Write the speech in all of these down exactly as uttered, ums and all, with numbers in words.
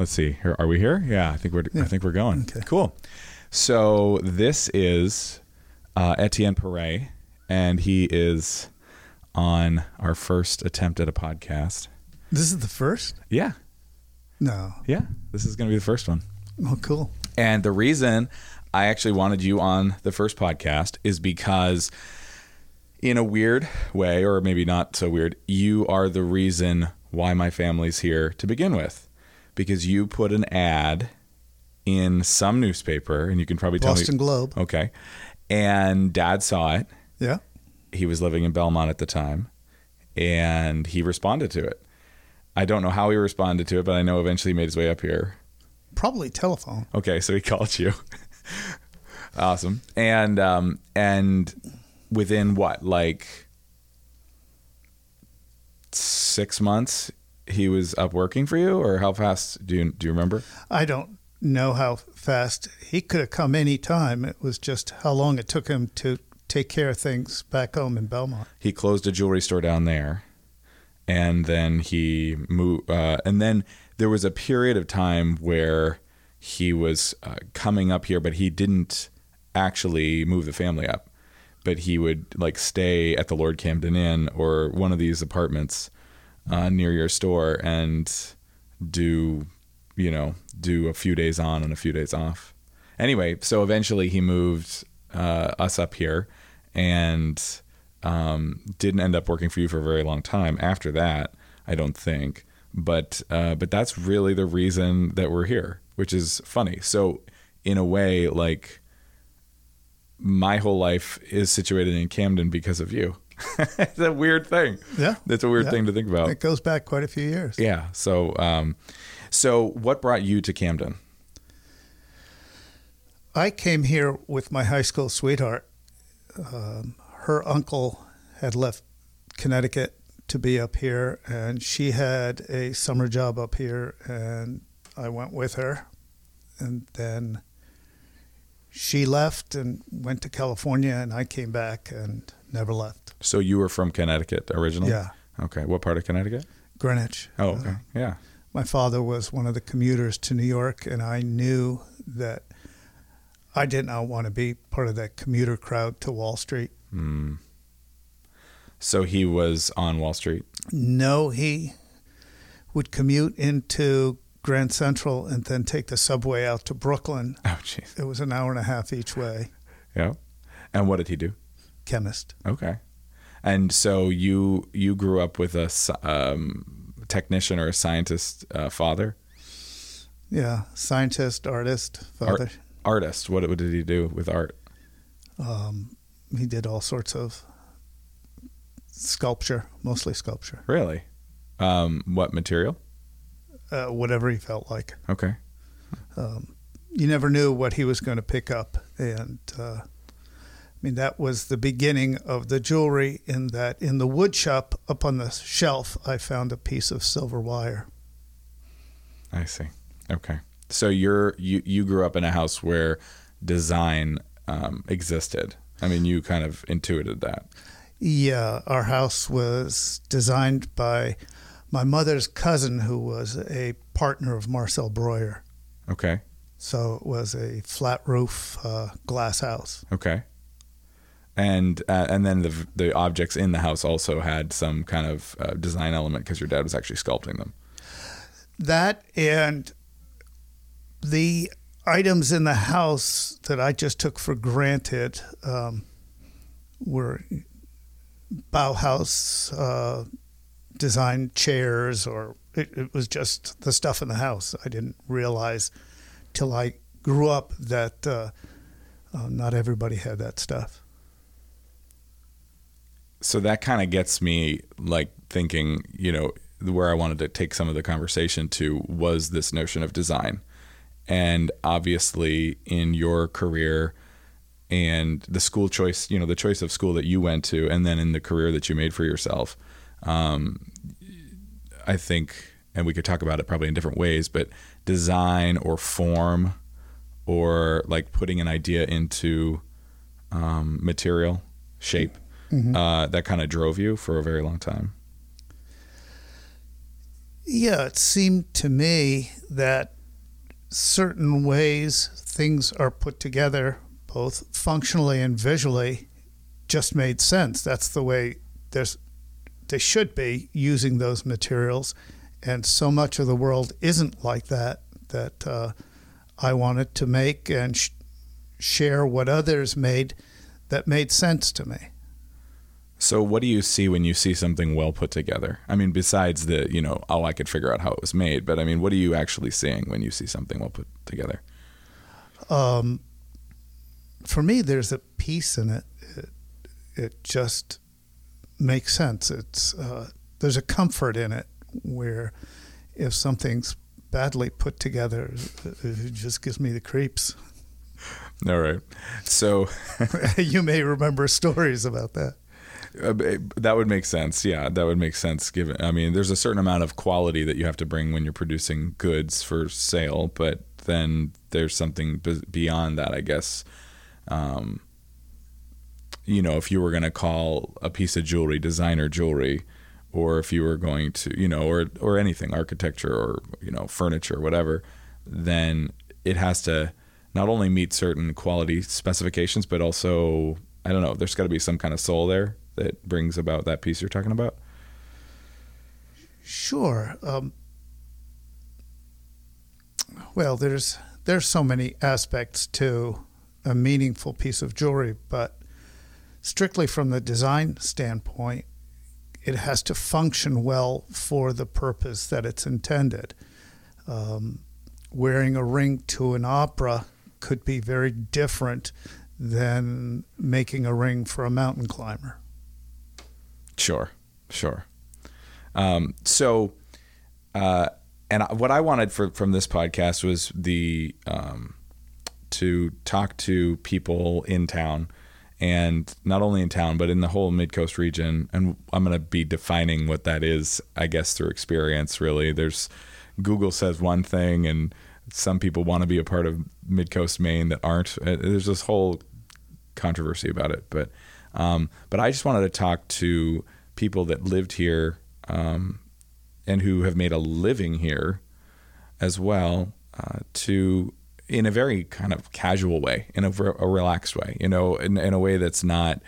Let's see. Here, are we here? Yeah, I think we're. Yeah. I think we're going. Okay. Cool. So this is uh, Etienne Perret, and he is on our first attempt at a podcast. This is the first? Yeah. No. Yeah. This is going to be the first one. Oh, cool. And the reason I actually wanted you on the first podcast is because, in a weird way, or maybe not so weird, you are the reason why my family's here to begin with, because you put an ad in some newspaper, and you can probably tell me. Boston Globe. Okay. And Dad saw it. Yeah. He was living in Belmont at the time, and he responded to it. I don't know how he responded to it, but I know eventually he made his way up here. Probably telephone. Okay, so he called you. Awesome. And um, and within what, like six months, he was up working for you? Or how fast? Do you, do you remember? I don't know how fast. He could have come any time. It was just how long it took him to take care of things back home in Belmont. He closed a jewelry store down there, and then he moved. Uh, and then there was a period of time where he was uh, coming up here, but he didn't actually move the family up. But he would like stay at the Lord Camden Inn or one of these apartments uh, near your store and do, you know, do a few days on and a few days off. Anyway, so eventually he moved uh, us up here, and um, didn't end up working for you for a very long time after that, I don't think. But uh, but that's really the reason that we're here, which is funny. So in a way, like, my whole life is situated in Camden because of you. It's a weird thing. Yeah. That's a weird yeah. thing to think about. It goes back quite a few years. Yeah. So, um, so what brought you to Camden? I came here with my high school sweetheart. Um, her uncle had left Connecticut to be up here, and she had a summer job up here, and I went with her. And then she left and went to California, and I came back and never left. So you were from Connecticut originally? Yeah. Okay. What part of Connecticut? Greenwich. Oh, okay. Uh, yeah. My father was one of the commuters to New York, and I knew that I did not want to be part of that commuter crowd to Wall Street. Mm. So he was on Wall Street? No, he would commute into Grand Central and then take the subway out to Brooklyn. Oh, jeez. It was an hour and a half each way. Yeah. And what did he do? Chemist. Okay. And so you you grew up with a um, technician or a scientist uh, father? Yeah. Scientist, artist, father. Art- Artist. What, what did he do with art? Um, he did all sorts of sculpture, mostly sculpture. Really? Um, what material? Uh, whatever he felt like. Okay. Um, you never knew what he was going to pick up. And uh, I mean, that was the beginning of the jewelry, in that in the wood shop up on the shelf, I found a piece of silver wire. I see. Okay. So you're you, you grew up in a house where design um, existed. I mean, you kind of intuited that. Yeah, our house was designed by my mother's cousin, who was a partner of Marcel Breuer. Okay. So it was a flat roof uh, glass house. Okay. And uh, and then the the objects in the house also had some kind of uh, design element, because your dad was actually sculpting them. That and the items in the house that I just took for granted um, were Bauhaus uh, designed chairs, or it, it was just the stuff in the house. I didn't realize till I grew up that uh, uh, not everybody had that stuff. So that kind of gets me like thinking, you know, where I wanted to take some of the conversation to was this notion of design. And obviously in your career and the school choice, you know, the choice of school that you went to, and then in the career that you made for yourself, um, I think, and we could talk about it probably in different ways, but design or form or like putting an idea into um, material, shape, mm-hmm. uh, that kind of drove you for a very long time. Yeah, it seemed to me that certain ways things are put together, both functionally and visually, just made sense. That's the way there's, they should be using those materials. And so much of the world isn't like that, that uh, I wanted to make and sh- share what others made that made sense to me. So what do you see when you see something well put together? I mean, besides the, you know, oh, I could figure out how it was made, but I mean, what are you actually seeing when you see something well put together? Um, for me, there's a peace in it. It, it just makes sense. It's uh, there's a comfort in it where if something's badly put together, it just gives me the creeps. All right. So you may remember stories about that. Uh, that would make sense. Yeah, that would make sense. Given, I mean, there's a certain amount of quality that you have to bring when you're producing goods for sale, but then there's something b- beyond that, I guess. Um, you know, if you were going to call a piece of jewelry designer jewelry, or if you were going to, you know, or or anything, architecture or, you know, furniture, whatever, then it has to not only meet certain quality specifications, but also, I don't know, there's got to be some kind of soul there that brings about that piece you're talking about? Sure. Um, well, there's there's so many aspects to a meaningful piece of jewelry, but strictly from the design standpoint, it has to function well for the purpose that it's intended. Um, wearing a ring to an opera could be very different than making a ring for a mountain climber. Sure, sure. Um, so, uh, and I, what I wanted for, from this podcast was the um, to talk to people in town, and not only in town, but in the whole Midcoast region. And I'm going to be defining what that is, I guess, through experience, really. There's Google says one thing, and some people want to be a part of Midcoast Maine that aren't. There's this whole controversy about it, but Um, but I just wanted to talk to people that lived here um, and who have made a living here as well, uh, to in a very kind of casual way, in a, a relaxed way, you know, in, in a way that's not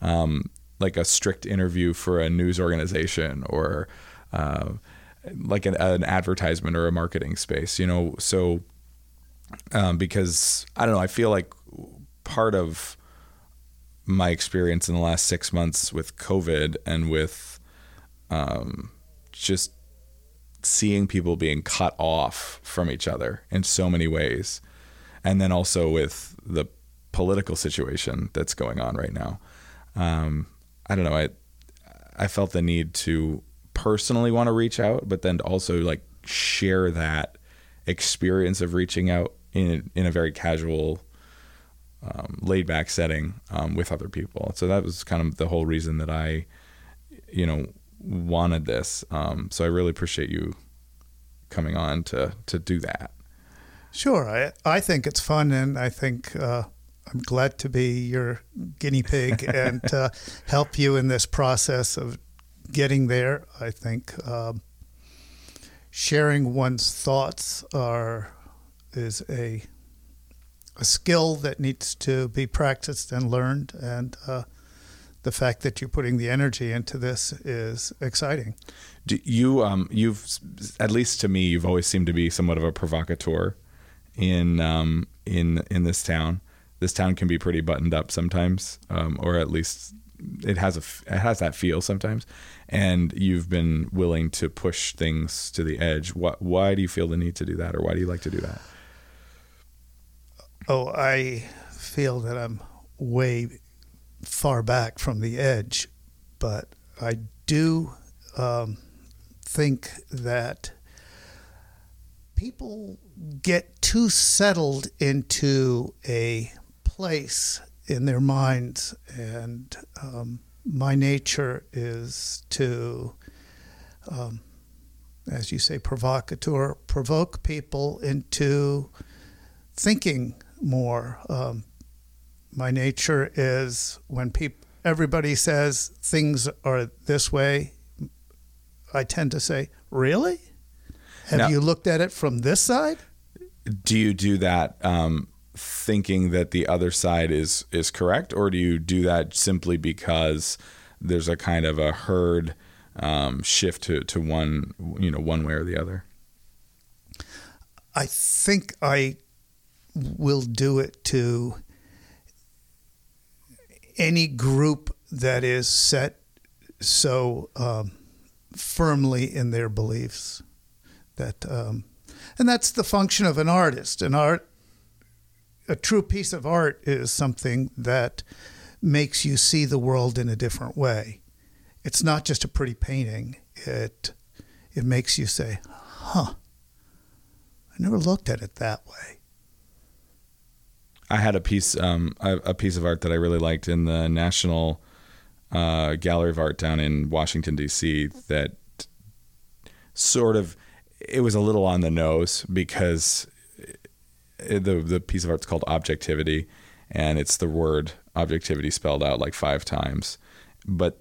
um, like a strict interview for a news organization or uh, like an, an advertisement or a marketing space, you know. So um, because I don't know, I feel like part of my experience in the last six months with COVID and with um, just seeing people being cut off from each other in so many ways. And then also with the political situation that's going on right now. Um, I don't know. I, I felt the need to personally want to reach out, but then to also like share that experience of reaching out in, in a very casual Um, laid back setting um, with other people. So that was kind of the whole reason that I, you know, wanted this. Um, so I really appreciate you coming on to, to do that. Sure. I, I think it's fun, and I think uh, I'm glad to be your guinea pig and uh, help you in this process of getting there. I think um, sharing one's thoughts are is a a skill that needs to be practiced and learned. And uh, the fact that you're putting the energy into this is exciting. Do you, um, you've, at least to me, you've always seemed to be somewhat of a provocateur in, um, in, in this town. This town can be pretty buttoned up sometimes, um, or at least it has a, it has that feel sometimes. And you've been willing to push things to the edge. Why, why do you feel the need to do that? Or why do you like to do that? Oh, I feel that I'm way far back from the edge, but I do um, think that people get too settled into a place in their minds, and um, my nature is to, um, as you say, provocateur, provoke people into thinking more. Um, my nature is when people, everybody says things are this way, I tend to say, really? Have now, you looked at it from this side? Do you do that um, thinking that the other side is is correct, or do you do that simply because there's a kind of a herd um, shift to, to one, you know, one way or the other? I think I will do it to any group that is set so um, firmly in their beliefs that, um, and that's the function of an artist. An art, a true piece of art is something that makes you see the world in a different way. It's not just a pretty painting. It it makes you say, huh, I never looked at it that way. I had a piece, um, a, a piece of art that I really liked in the National uh, Gallery of Art down in Washington, D C that sort of, it was a little on the nose because it, the the piece of art's called Objectivity, and it's the word objectivity spelled out like five times, but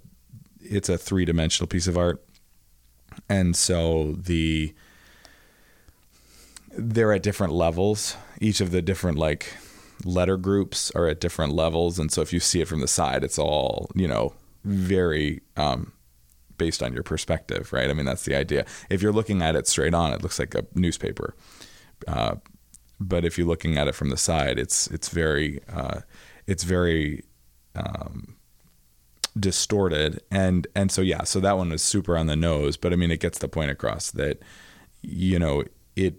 it's a three-dimensional piece of art, and so the they're at different levels. Each of the different like letter groups are at different levels, and so if you see it from the side, it's all, you know, very um based on your perspective, right? I mean, that's the idea. If you're looking at it straight on, it looks like a newspaper, uh but if you're looking at it from the side, it's it's very uh it's very um distorted, and and so yeah so that one was super on the nose, but I mean, it gets the point across that, you know, it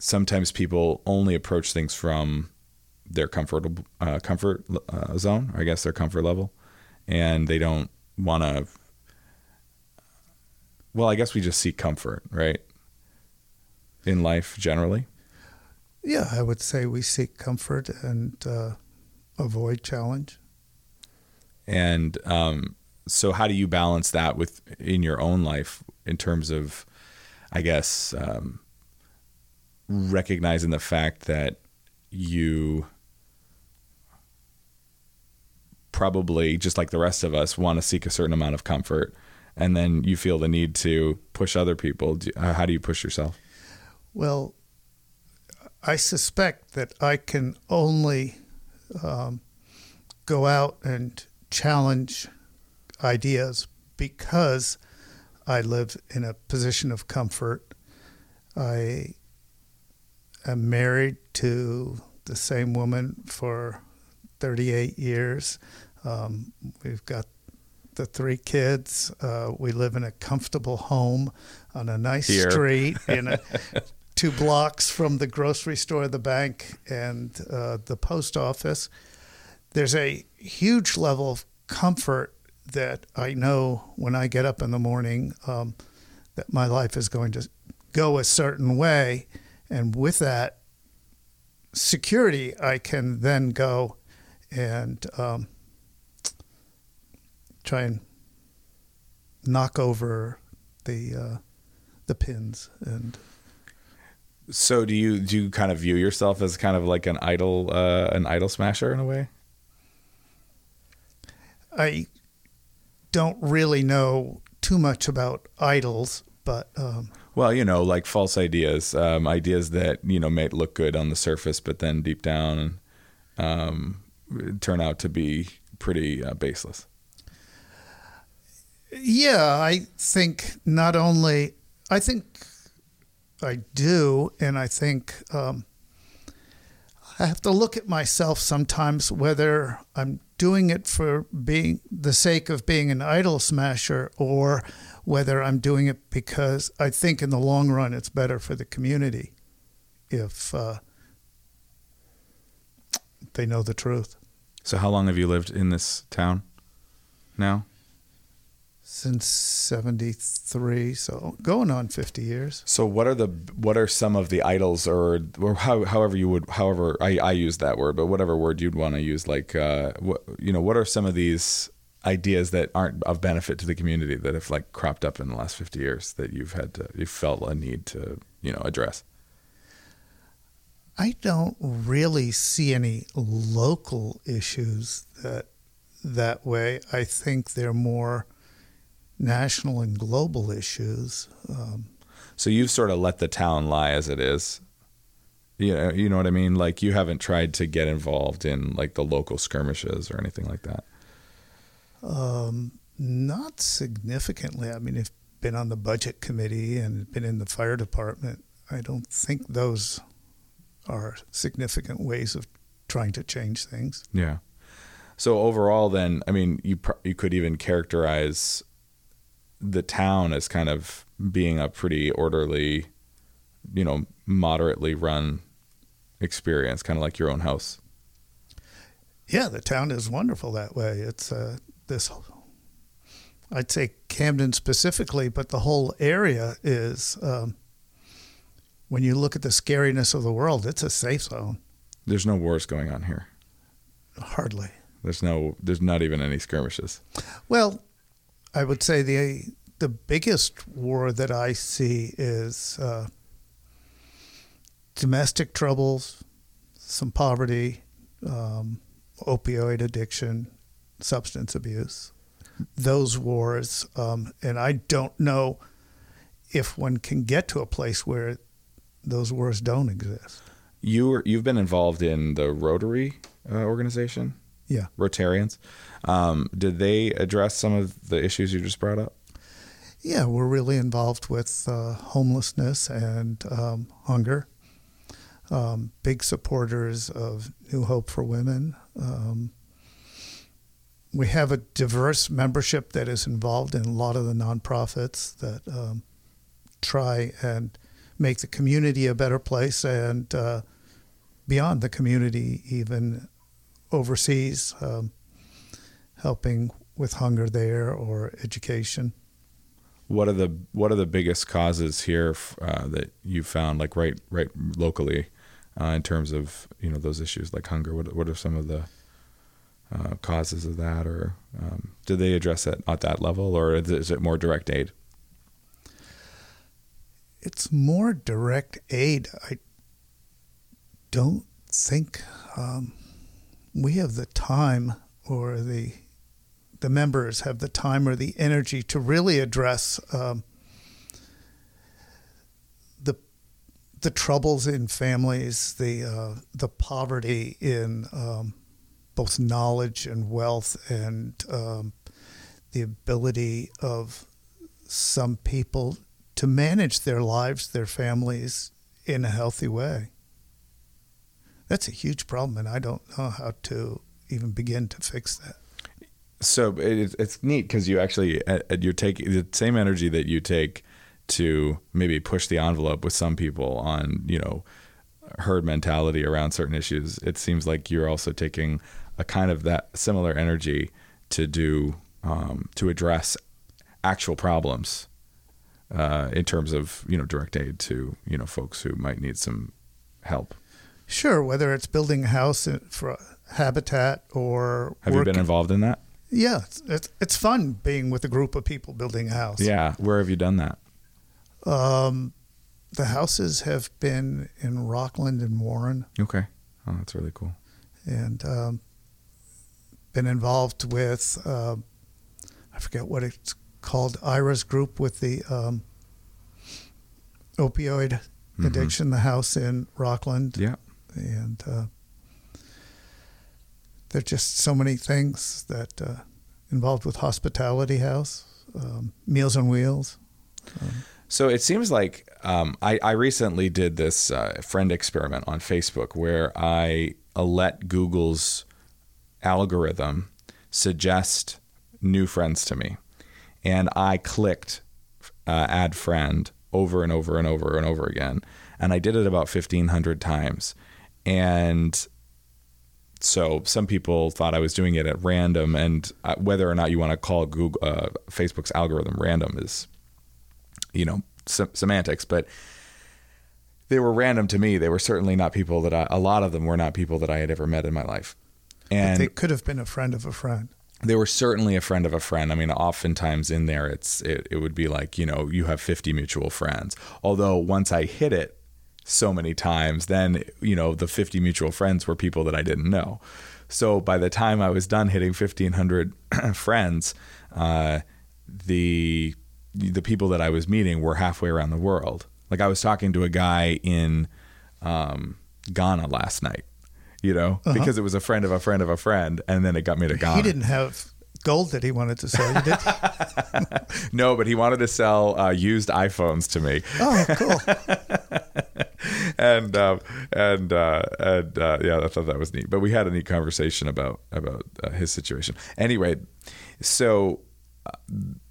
sometimes people only approach things from their comfortable uh, comfort uh, zone, or I guess their comfort level, and they don't want to. Well, I guess we just seek comfort, right? In life, generally. Yeah, I would say we seek comfort and uh, avoid challenge. And um, so, how do you balance that with in your own life in terms of, I guess. Um, recognizing the fact that you probably, just like the rest of us, want to seek a certain amount of comfort, and then you feel the need to push other people. How do you push yourself? Well, I suspect that I can only um, go out and challenge ideas because I live in a position of comfort. I I'm married to the same woman for thirty-eight years. Um, we've got the three kids. Uh, we live in a comfortable home on a nice Here. street, in a, two blocks from the grocery store, the bank, and uh, the post office. There's a huge level of comfort that I know when I get up in the morning um, that my life is going to go a certain way. And with that security, I can then go and um, try and knock over the uh, the pins. And so, do you do you kind of view yourself as kind of like an idol uh, an idol smasher in a way? I don't really know too much about idols, but. Um, Well, you know, like false ideas, um, ideas that, you know, may look good on the surface, but then deep down um, turn out to be pretty uh, baseless. Yeah, I think not only, I think I do, and I think um, I have to look at myself sometimes whether I'm doing it for being the sake of being an idol smasher, or whether I'm doing it because I think in the long run it's better for the community if uh, they know the truth. So how long have you lived in this town now? Since seventy-three, so going on fifty years. So what are the what are some of the idols, or, or how, however you would, however, I, I use that word, but whatever word you'd want to use, like, uh, what, you know, what are some of these ideas that aren't of benefit to the community that have like cropped up in the last fifty years that you've had to, you felt a need to, you know, address? I don't really see any local issues that that way. I think they're more national and global issues. Um, So you've sort of let the town lie as it is. You know, you know what I mean? Like, you haven't tried to get involved in, like, the local skirmishes or anything like that. Um, not significantly. I mean, I've been on the budget committee and been in the fire department. I don't think those are significant ways of trying to change things. Yeah. So overall, then, I mean, you pr- you could even characterize the town as kind of being a pretty orderly, you know, moderately run experience, kind of like your own house. Yeah, the town is wonderful that way. It's uh, this, I'd say Camden specifically, but the whole area is, um, when you look at the scariness of the world, it's a safe zone. There's no wars going on here. Hardly. There's no, there's not even any skirmishes. Well, I would say the the biggest war that I see is uh, domestic troubles, some poverty, um, opioid addiction, substance abuse. Those wars, um, and I don't know if one can get to a place where those wars don't exist. You were, you've been involved in the Rotary uh, organization? Yeah. Rotarians. Um, did they address some of the issues you just brought up? Yeah, we're really involved with uh, homelessness and um, hunger. Um, big supporters of New Hope for Women. Um, we have a diverse membership that is involved in a lot of the nonprofits that um, try and make the community a better place, and uh, beyond the community, even overseas, um, helping with hunger there or education. What are the what are the biggest causes here uh, that you found, like right right locally, uh, in terms of, you know, those issues like hunger? What what are some of the uh, causes of that, or um, do they address it at that level, or is it more direct aid? It's more direct aid. I don't think um, we have the time, or the the members have the time or the energy to really address um, the the troubles in families, the uh, the poverty in um, both knowledge and wealth, and um, the ability of some people to manage their lives, their families, in a healthy way. That's a huge problem, and I don't know how to even begin to fix that. So it, it's neat because you actually, you're taking the same energy that you take to maybe push the envelope with some people on, you know, herd mentality around certain issues. It seems like you're also taking a kind of that similar energy to do, um, to address actual problems. Uh, in terms of, you know, direct aid to, you know, folks who might need some help. Sure, whether it's building a house for Habitat or Have work. You been involved in that? Yeah, it's, it's it's fun being with a group of people building a house. Yeah, where have you done that? Um, the houses have been in Rockland and Warren. Okay, oh, that's really cool. And um, been involved with, uh, I forget what it's called, Ira's group with the um, opioid addiction, mm-hmm. the house in Rockland. Yeah. And uh, there are just so many things that uh, involved with Hospitality House, um, Meals on Wheels. Um, so it seems like um, I, I recently did this uh, friend experiment on Facebook where I let Google's algorithm suggest new friends to me. And I clicked uh, add friend over and over and over and over again. And I did it about fifteen hundred times. And so some people thought I was doing it at random. And uh, whether or not you want to call Google, uh, Facebook's algorithm random is, you know, se- semantics. But they were random to me. They were certainly not people that I, a lot of them were not people that I had ever met in my life. And but they could have been a friend of a friend. They were certainly a friend of a friend. I mean, oftentimes in there, it's it, it would be like, you know, you have fifty mutual friends. Although once I hit it so many times, then, you know, the fifty mutual friends were people that I didn't know. So by the time I was done hitting fifteen hundred friends, uh, the the people that I was meeting were halfway around the world. Like, I was talking to a guy in um, Ghana last night, you know, uh-huh. because it was a friend of a friend of a friend. And then it got me to Ghana. He didn't have gold that he wanted to sell, you did? No, but he wanted to sell uh, used iPhones to me. Oh, cool. and um, and uh, and uh, yeah, I thought that was neat. But we had a neat conversation about about uh, his situation. Anyway, so uh,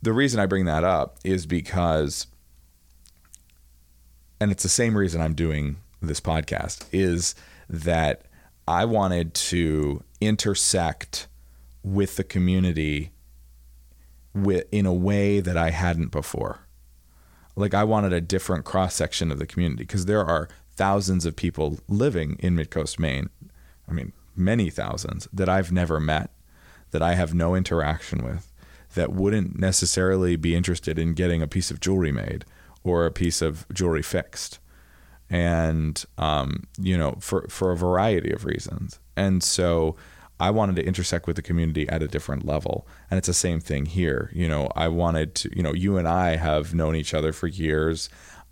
the reason I bring that up is because, and it's the same reason I'm doing this podcast, is that I wanted to intersect with the community with, in a way that I hadn't before. Like, I wanted a different cross-section of the community, because there are thousands of people living in Midcoast Maine. I mean, many thousands that I've never met, that I have no interaction with, that wouldn't necessarily be interested in getting a piece of jewelry made or a piece of jewelry fixed. And, um, you know, for, for a variety of reasons. And so I wanted to intersect with the community at a different level. And it's the same thing here. You know, I wanted to, you know, you and I have known each other for years.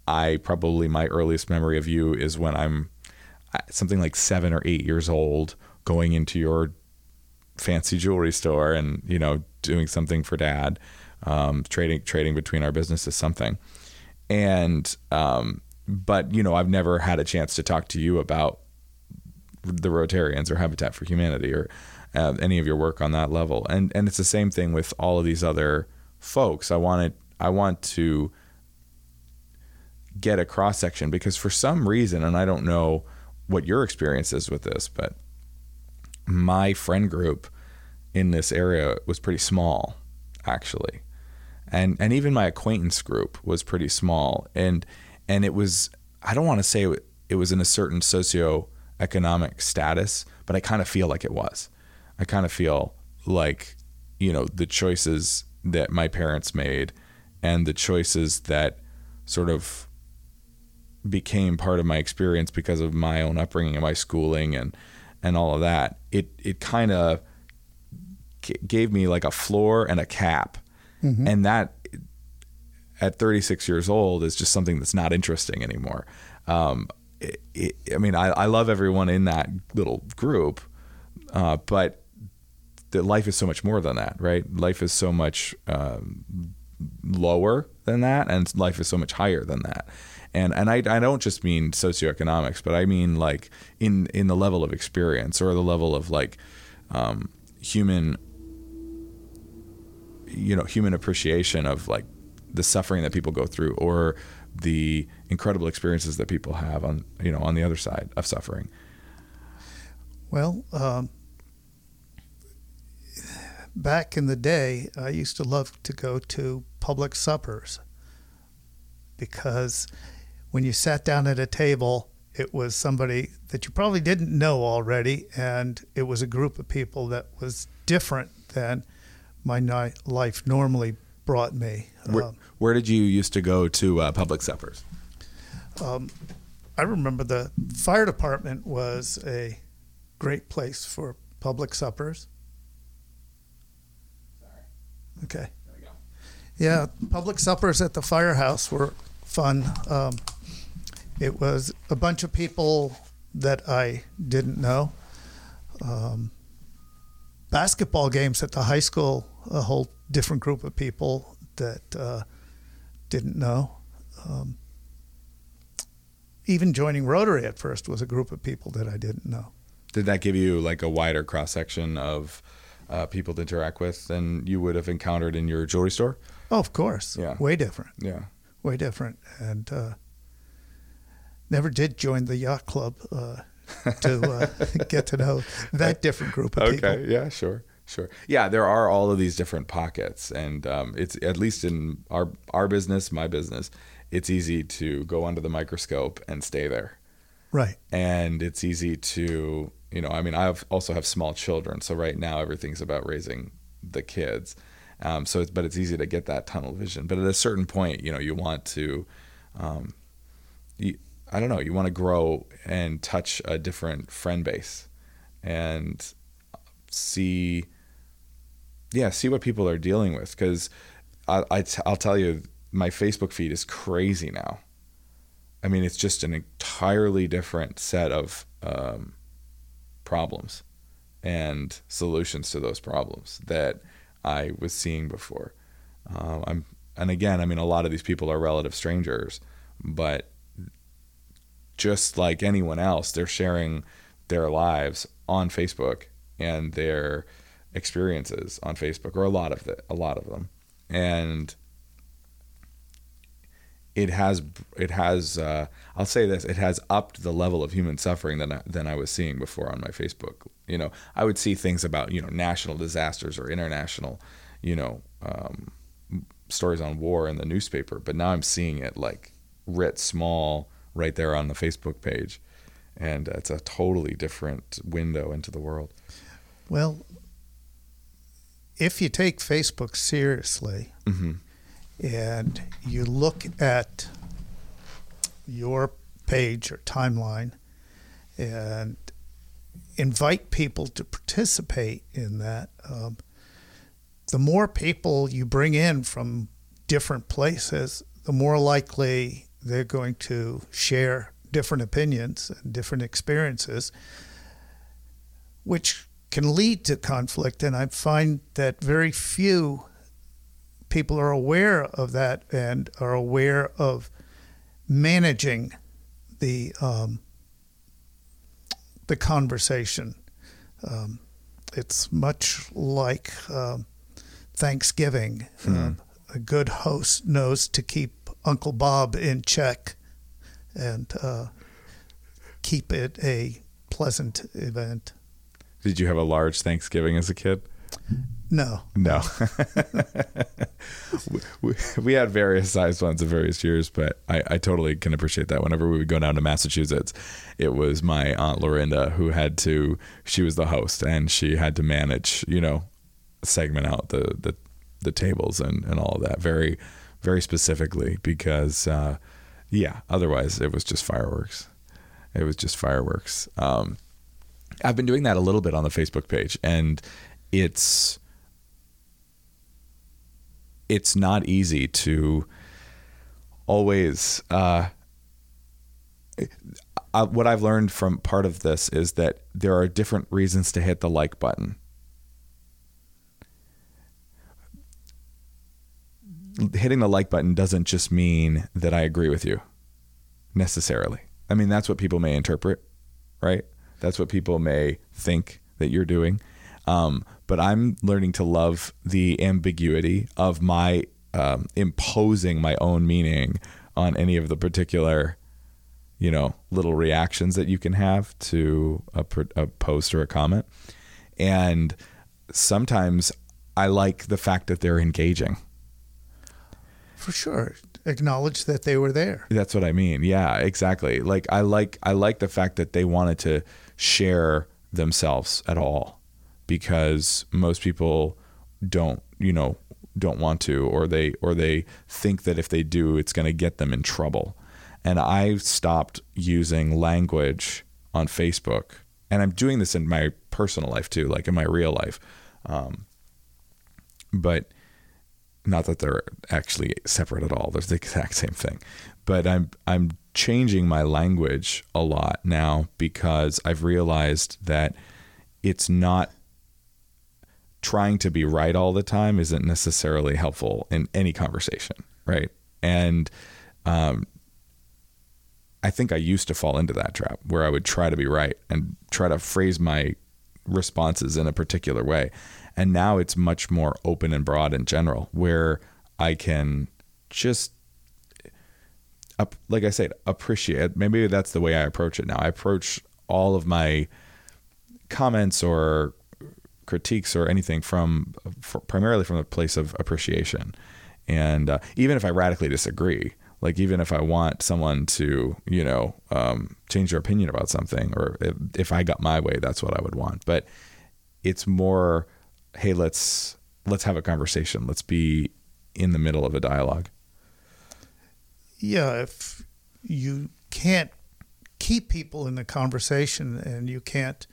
I probably, my earliest memory of you is when I'm something like seven or eight years old, going into your fancy jewelry store and, you know, doing something for Dad, um, trading, trading between our businesses, something. And, um, but you know, I've never had a chance to talk to you about the Rotarians or Habitat for Humanity or uh, any of your work on that level. And and it's the same thing with all of these other folks. I wanted, I want to get a cross section, because for some reason, and I don't know what your experience is with this, but my friend group in this area was pretty small, actually. And and even my acquaintance group was pretty small. And and it was, I don't want to say it was in a certain socio economic status, but I kind of feel like it was. I kind of feel like, you know, the choices that my parents made and the choices that sort of became part of my experience because of my own upbringing and my schooling and, and all of that, it, it kind of g- gave me like a floor and a cap. Mm-hmm. And that at thirty-six years old is just something that's not interesting anymore. Um, It, it, I mean, I, I love everyone in that little group, uh, but the life is so much more than that, right? Life is so much um, lower than that, and life is so much higher than that. And and I, I don't just mean socioeconomics, but I mean like in, in the level of experience or the level of like um, human, you know, human appreciation of like the suffering that people go through, or the incredible experiences that people have on, you know, on the other side of suffering. Well, um, back in the day, I used to love to go to public suppers, because when you sat down at a table, it was somebody that you probably didn't know already, and it was a group of people that was different than my ni- life normally brought me. Where, um, where did you used to go to uh, public suppers? Um, I remember the fire department was a great place for public suppers. Sorry. Okay. There we go. Yeah, public suppers at the firehouse were fun. Um, it was a bunch of people that I didn't know. Um, basketball games at the high school, a whole different group of people that uh, didn't know. Um, even joining Rotary at first was a group of people that I didn't know. Did that give you like a wider cross-section of uh, people to interact with than you would have encountered in your jewelry store? Oh, of course. Yeah. Way different. Yeah. Way different. And uh, never did join the yacht club uh, to uh, get to know that different group of okay. people. Okay, yeah, sure. Sure. Yeah, there are all of these different pockets, and um, it's at least in our our business, my business, it's easy to go under the microscope and stay there. Right. And it's easy to, you know, I mean, I also have small children, so right now everything's about raising the kids. Um, so, it's, but it's easy to get that tunnel vision. But at a certain point, you know, you want to, um, you, I don't know, you want to grow and touch a different friend base, and see. Yeah, see what people are dealing with, because I, I t- I'll tell you, my Facebook feed is crazy now. I mean, it's just an entirely different set of um, problems and solutions to those problems that I was seeing before. Um, I'm, and again, I mean, a lot of these people are relative strangers, but just like anyone else, they're sharing their lives on Facebook and their experiences on Facebook, or a lot of the, a lot of them. And it has, it has, uh, I'll say this, it has upped the level of human suffering than I, than I was seeing before on my Facebook. You know, I would see things about, you know, national disasters or international, you know, um, stories on war in the newspaper, but now I'm seeing it like writ small right there on the Facebook page. And it's a totally different window into the world. Well, if you take Facebook seriously, mm-hmm. and you look at your page or timeline and invite people to participate in that, um, the more people you bring in from different places, the more likely they're going to share different opinions and different experiences, which can lead to conflict. And I find that very few people are aware of that and are aware of managing the um, the conversation. Um, it's much like um, Thanksgiving. Mm. Uh, a good host knows to keep Uncle Bob in check and uh, keep it a pleasant event. Did you have a large Thanksgiving as a kid? No. No. we, we had various sized ones of various years, but I, I totally can appreciate that. Whenever we would go down to Massachusetts, it was my Aunt Lorinda who had to, she was the host, and she had to manage, you know, segment out the, the, the tables and, and all of that very, very specifically because, uh, yeah, otherwise it was just fireworks. It was just fireworks. Um, I've been doing that a little bit on the Facebook page, and it's it's not easy to always uh, I, what I've learned from part of this is that there are different reasons to hit the like button. Hitting the like button doesn't just mean that I agree with you necessarily. I mean, that's what people may interpret, right? That's what people may think that you're doing. Um, but I'm learning to love the ambiguity of my um, imposing my own meaning on any of the particular, you know, little reactions that you can have to a, a post or a comment. And sometimes I like the fact that they're engaging. For sure. Acknowledge that they were there. That's what I mean. Yeah, exactly. Like I like, I like the fact that they wanted to share themselves at all, because most people don't, you know, don't want to, or they, or they think that if they do, it's going to get them in trouble. And I've stopped using language on Facebook, and I'm doing this in my personal life too, like in my real life. Um, but not that they're actually separate at all. They're the exact same thing. But I'm I'm changing my language a lot now because I've realized that it's not trying to be right all the time isn't necessarily helpful in any conversation, right? And um, I think I used to fall into that trap where I would try to be right and try to phrase my responses in a particular way. And now it's much more open and broad in general, where I can just, like I said, appreciate. Maybe that's the way I approach it now. I approach all of my comments or critiques or anything from, for, primarily from a place of appreciation. And uh, even if I radically disagree, like even if I want someone to, you know, um, change their opinion about something, or if, if I got my way, that's what I would want. But it's more, hey, let's let's have a conversation. Let's be in the middle of a dialogue. Yeah, if you can't keep people in the conversation and you can't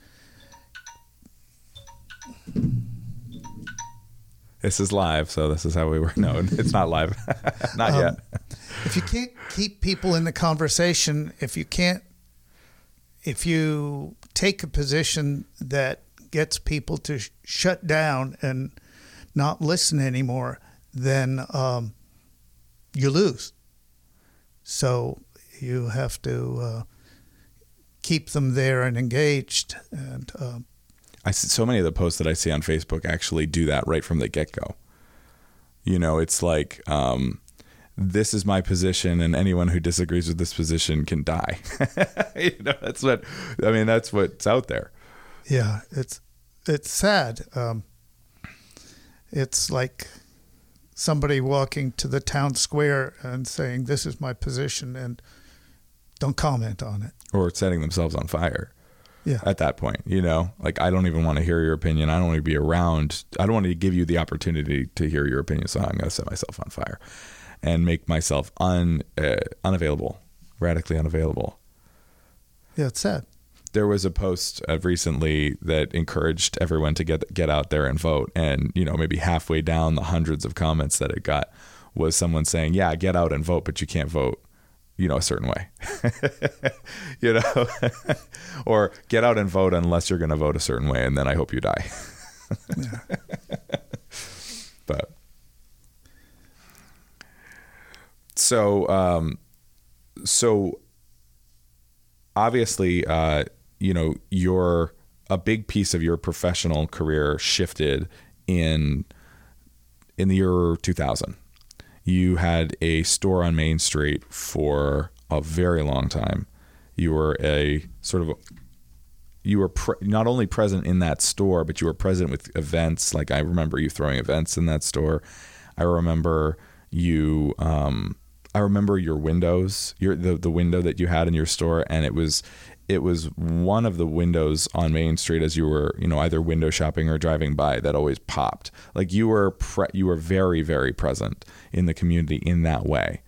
This is live, so this is how we were known. It's not live. Not um, yet. If you can't keep people in the conversation, if you can't, if you take a position that gets people to sh- shut down and not listen anymore, then um, you lose. So you have to uh, keep them there and engaged. And um, I see so many of the posts that I see on Facebook actually do that right from the get-go. You know, it's like, um, this is my position, and anyone who disagrees with this position can die. You know, that's what, I mean, that's what's out there. Yeah, it's it's sad. Um, it's like somebody walking to the town square and saying, this is my position, and don't comment on it. Or setting themselves on fire. Yeah. At that point, you know, like, I don't even want to hear your opinion. I don't want to be around. I don't want to give you the opportunity to hear your opinion. So I'm going to set myself on fire and make myself un uh, unavailable, radically unavailable. Yeah, it's sad. There was a post uh, recently that encouraged everyone to get get out there and vote. And, you know, maybe halfway down the hundreds of comments that it got was someone saying, yeah, get out and vote, but you can't vote, you know, a certain way, you know, or get out and vote unless you're going to vote a certain way. And then I hope you die. Yeah. But so, um, so obviously, uh, you know, your, a big piece of your professional career shifted in, in the year two thousand. You had a store on Main Street for a very long time. You were a sort of, you were pre- not only present in that store, but you were present with events. Like, I remember you throwing events in that store. I remember you, um, I remember your windows, your, the, the window that you had in your store. And it was, it was one of the windows on Main Street as you were, you know, either window shopping or driving by, that always popped. Like, you were, pre- you were very, very present in the community in that way.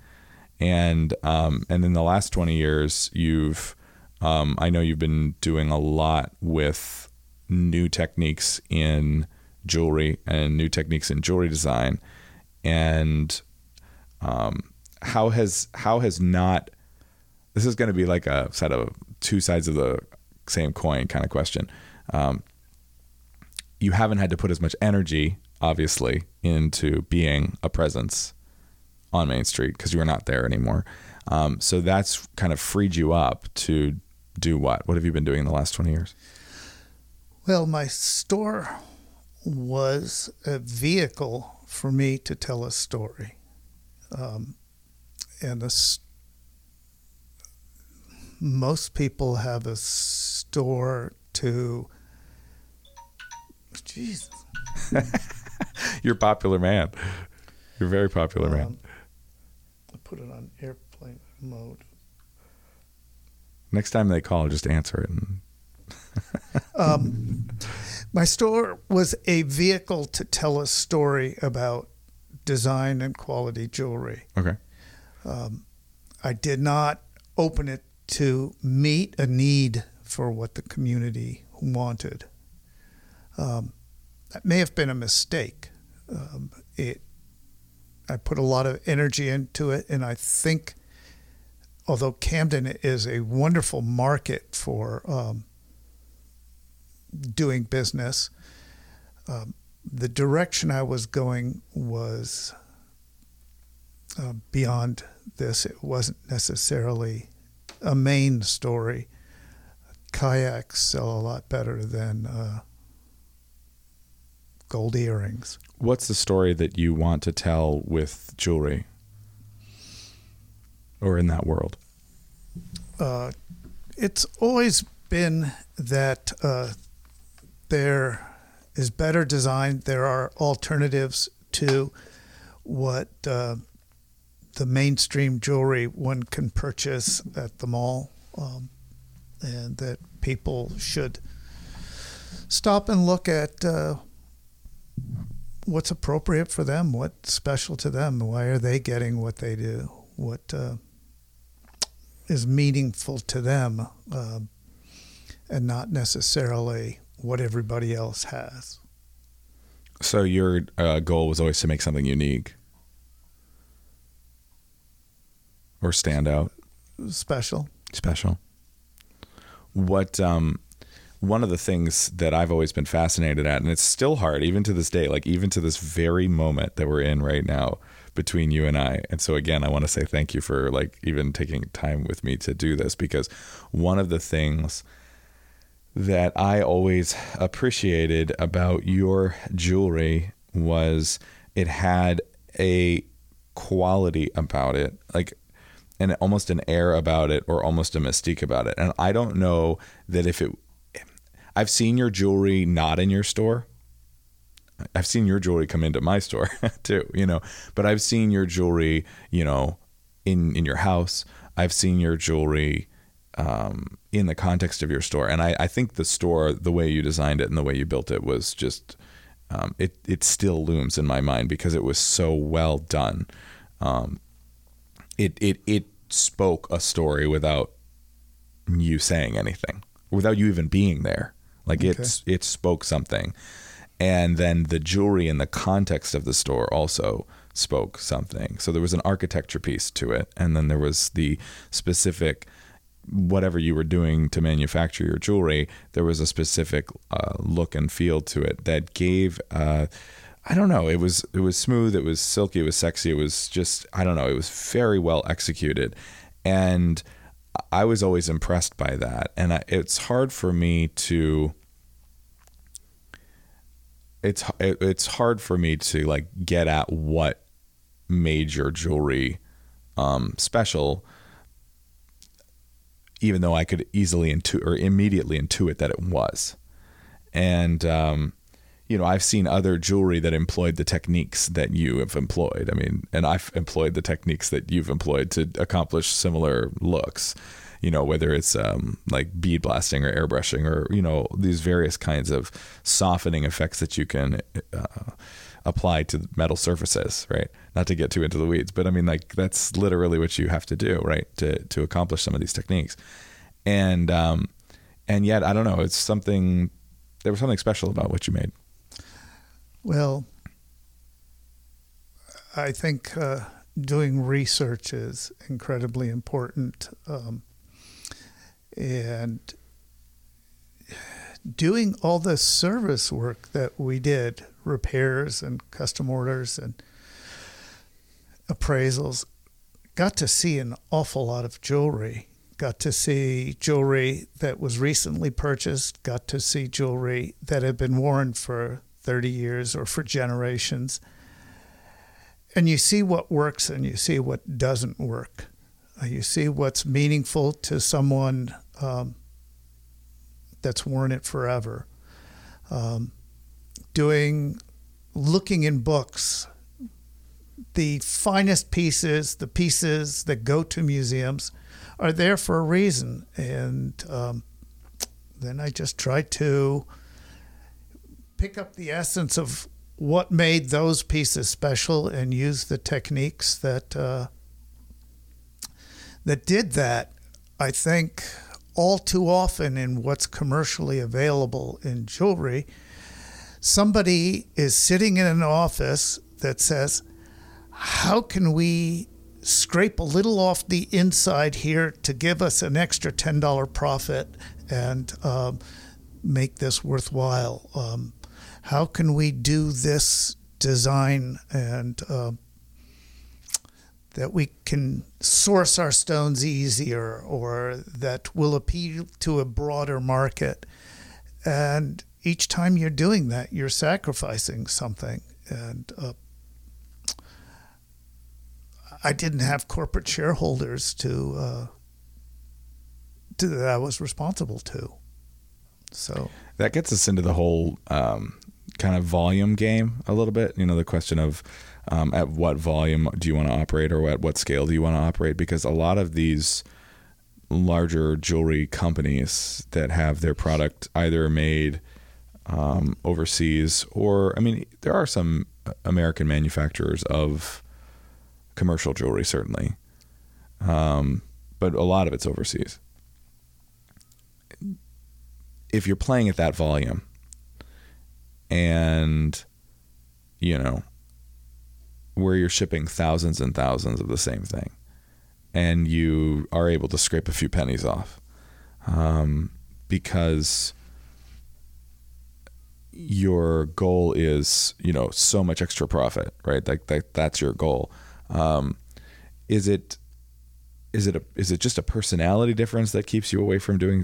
And, um, and in the last twenty years, you've, um, I know you've been doing a lot with new techniques in jewelry and new techniques in jewelry design. And, um, how has, how has not, this is going to be like a set of two sides of the same coin kind of question. Um, you haven't had to put as much energy, obviously, into being a presence on Main Street because you were not there anymore. Um, so that's kind of freed you up to do what? What have you been doing in the last twenty years? Well, my store was a vehicle for me to tell a story. Um, and a story. Most people have a store to, Jesus. You're a popular man. You're a very popular um, man. I put it on airplane mode. Next time they call, just answer it. And um, my store was a vehicle to tell a story about design and quality jewelry. Okay. Um, I did not open it to meet a need for what the community wanted. Um, that may have been a mistake. Um, it, I put a lot of energy into it, and I think, although Camden is a wonderful market for um, doing business, um, the direction I was going was uh, beyond this. It wasn't necessarily a Main story. Kayaks sell a lot better than uh, gold earrings. What's the story that you want to tell with jewelry or in that world? Uh, it's always been that uh, there is better design. There are alternatives to what uh, the mainstream jewelry one can purchase at the mall, um, and that people should stop and look at uh, what's appropriate for them, what's special to them, why are they getting what they do, what uh, is meaningful to them, uh, and not necessarily what everybody else has. So your uh, goal was always to make something unique or stand out, special, special. What, um, one of the things that I've always been fascinated at, and it's still hard even to this day, like even to this very moment that we're in right now between you and I. And so again, I want to say thank you for like even taking time with me to do this, because one of the things that I always appreciated about your jewelry was it had a quality about it, like an almost an air about it, or almost a mystique about it. And I don't know that if it, I've seen your jewelry not in your store. I've seen your jewelry come into my store too, you know, but I've seen your jewelry, you know, in, in your house. I've seen your jewelry um, in the context of your store. And I, I think the store, the way you designed it and the way you built it was just, um, it, it still looms in my mind because it was so well done. Um, it, it, it spoke a story without you saying anything, without you even being there. Like okay. it's, it spoke something. And then the jewelry in the context of the store also spoke something. So there was an architecture piece to it. And then there was the specific, whatever you were doing to manufacture your jewelry, there was a specific uh, look and feel to it that gave, uh, I don't know, it was, it was smooth. It was silky. It was sexy. It was just, I don't know. It was very well executed. And I was always impressed by that. And I, it's hard for me to, it's, it's hard for me to like get at what made your jewelry, um, special, even though I could easily intu- or immediately intuit that it was. And, um, you know, I've seen other jewelry that employed the techniques that you have employed. I mean, and I've employed the techniques that you've employed to accomplish similar looks, you know, whether it's um, like bead blasting or airbrushing or, you know, these various kinds of softening effects that you can uh, apply to metal surfaces, right? Not to get too into the weeds, but I mean, like that's literally what you have to do, right? To, to accomplish some of these techniques. And, um, and yet, I don't know, it's something, there was something special about what you made. Well, I think uh, doing research is incredibly important, um, and doing all the service work that we did, repairs and custom orders and appraisals, got to see an awful lot of jewelry, got to see jewelry that was recently purchased, got to see jewelry that had been worn for thirty years or for generations. And you see what works and you see what doesn't work. You see what's meaningful to someone um, that's worn it forever. Um, doing, looking in books, the finest pieces, the pieces that go to museums are there for a reason. And um, then I just try to pick up the essence of what made those pieces special and use the techniques that uh, that did that. I think all too often in what's commercially available in jewelry, somebody is sitting in an office that says, how can we scrape a little off the inside here to give us an extra ten dollars profit and um, make this worthwhile? Um, How can we do this design and uh, that we can source our stones easier or that will appeal to a broader market? And each time you're doing that, you're sacrificing something. And uh, I didn't have corporate shareholders to, uh, to that I was responsible to. So that gets us into the whole... Um kind of volume game a little bit, you know, the question of um, at what volume do you want to operate or at what scale do you want to operate? Because a lot of these larger jewelry companies that have their product either made um, overseas or, I mean, there are some American manufacturers of commercial jewelry, certainly, um, but a lot of it's overseas. If you're playing at that volume, and you know, where you're shipping thousands and thousands of the same thing, and you are able to scrape a few pennies off, um, because your goal is, you know, so much extra profit, right? Like that, that's your goal. Um, is it, is it a, is it just a personality difference that keeps you away from doing,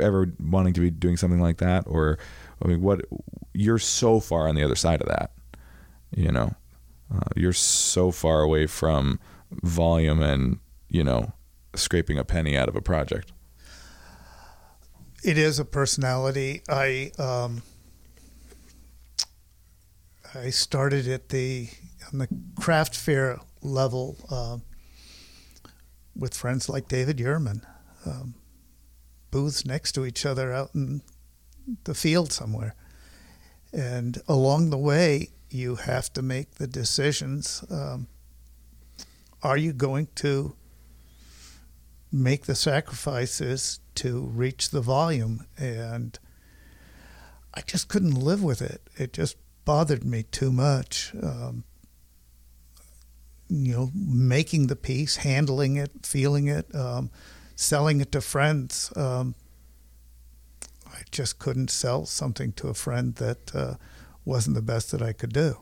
ever wanting to be doing something like that? Or, I mean, what, you're so far on the other side of that, you know, uh, you're so far away from volume and, you know, scraping a penny out of a project. It is a personality. I, um, I started at the, on the craft fair level, um, uh, with friends like David Yerman, um, booths next to each other out in the field somewhere. And along the way, you have to make the decisions. Um, are you going to make the sacrifices to reach the volume? And I just couldn't live with it. It just bothered me too much. Um, you know, making the piece, handling it, feeling it, um, selling it to friends. Um, I just couldn't sell something to a friend that uh, wasn't the best that I could do.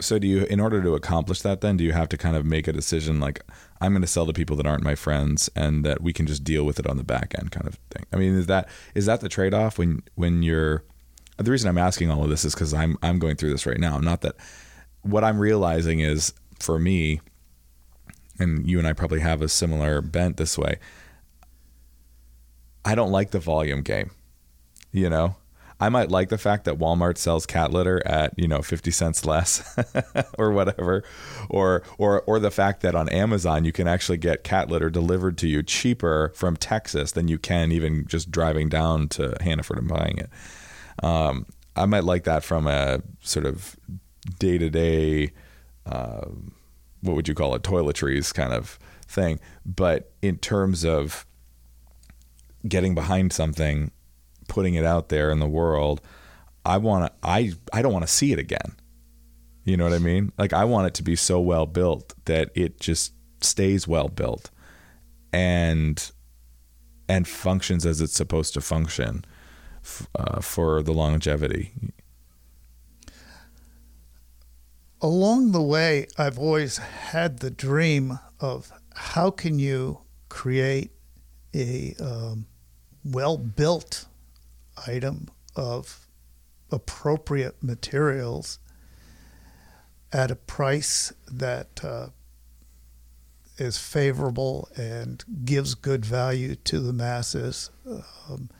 So do you, in order to accomplish that then, do you have to kind of make a decision like, I'm going to sell to people that aren't my friends and that we can just deal with it on the back end kind of thing? I mean, is that is that the trade-off when, when you're, the reason I'm asking all of this is because I'm, I'm going through this right now. Not that, what I'm realizing is, for me, and you and I probably have a similar bent this way, I don't like the volume game. You know, I might like the fact that Walmart sells cat litter at, you know, fifty cents less or whatever, or, or, or the fact that on Amazon you can actually get cat litter delivered to you cheaper from Texas than you can even just driving down to Hannaford and buying it. Um, I might like that from a sort of day-to-day, Uh, what would you call it? Toiletries kind of thing. But in terms of getting behind something, putting it out there in the world, I want to, I, I don't want to see it again. You know what I mean? Like, I want it to be so well built that it just stays well built and, and functions as it's supposed to function f- uh, for the longevity. Along the way, I've always had the dream of how can you create a um, well-built item of appropriate materials at a price that uh, is favorable and gives good value to the masses. Um,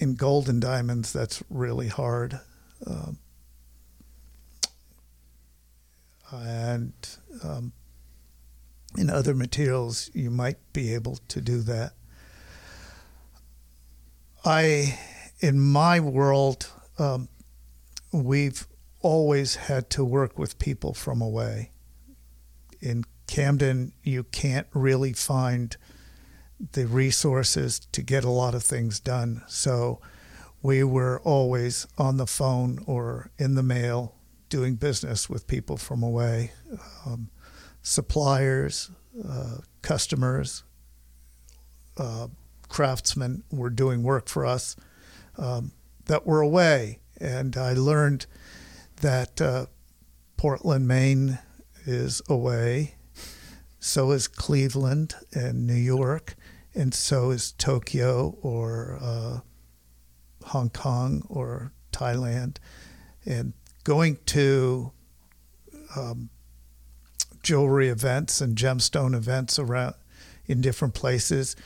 in gold and diamonds, that's really hard. Um, And um, in other materials, you might be able to do that. I, in my world, um, we've always had to work with people from away. In Camden, you can't really find the resources to get a lot of things done. So we were always on the phone or in the mail, doing business with people from away, um, suppliers, uh, customers, uh, craftsmen were doing work for us um, that were away. And I learned that uh, Portland, Maine is away. So is Cleveland and New York. And so is Tokyo or uh, Hong Kong or Thailand. And going to um, jewelry events and gemstone events around in different places,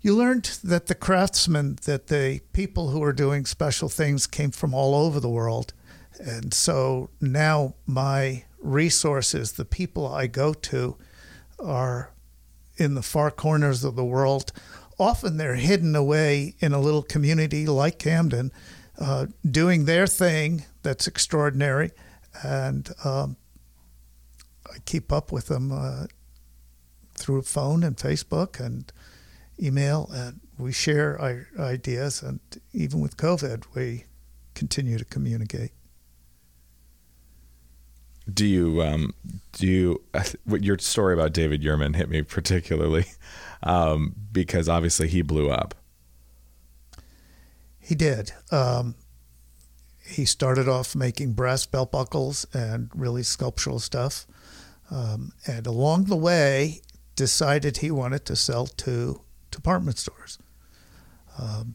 you learned that the craftsmen, that the people who are doing special things came from all over the world. And so now my resources, the people I go to, are in the far corners of the world. Often they're hidden away in a little community like Camden, uh, doing their thing that's extraordinary, and um, I keep up with them uh, through phone and Facebook and email, and we share our ideas, and even with COVID, we continue to communicate. do you um, do you, uh, what your story about David Yerman hit me particularly, um, because obviously he blew up. He did. Um, he started off making brass belt buckles and really sculptural stuff. Um, and along the way, decided he wanted to sell to department stores, um,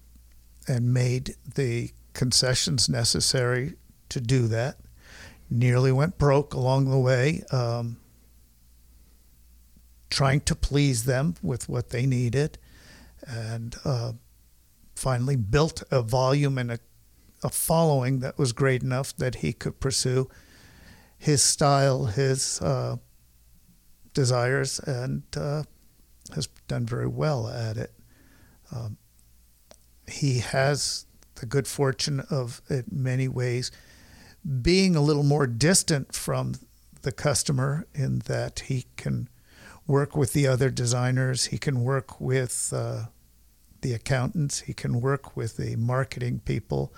and made the concessions necessary to do that. Nearly went broke along the way, um, trying to please them with what they needed, and uh, finally built a volume and a, a following that was great enough that he could pursue his style, his uh, desires, and uh, has done very well at it. Um, he has the good fortune of, in many ways, being a little more distant from the customer in that he can work with the other designers, he can work with uh, the accountants, he can work with the marketing people,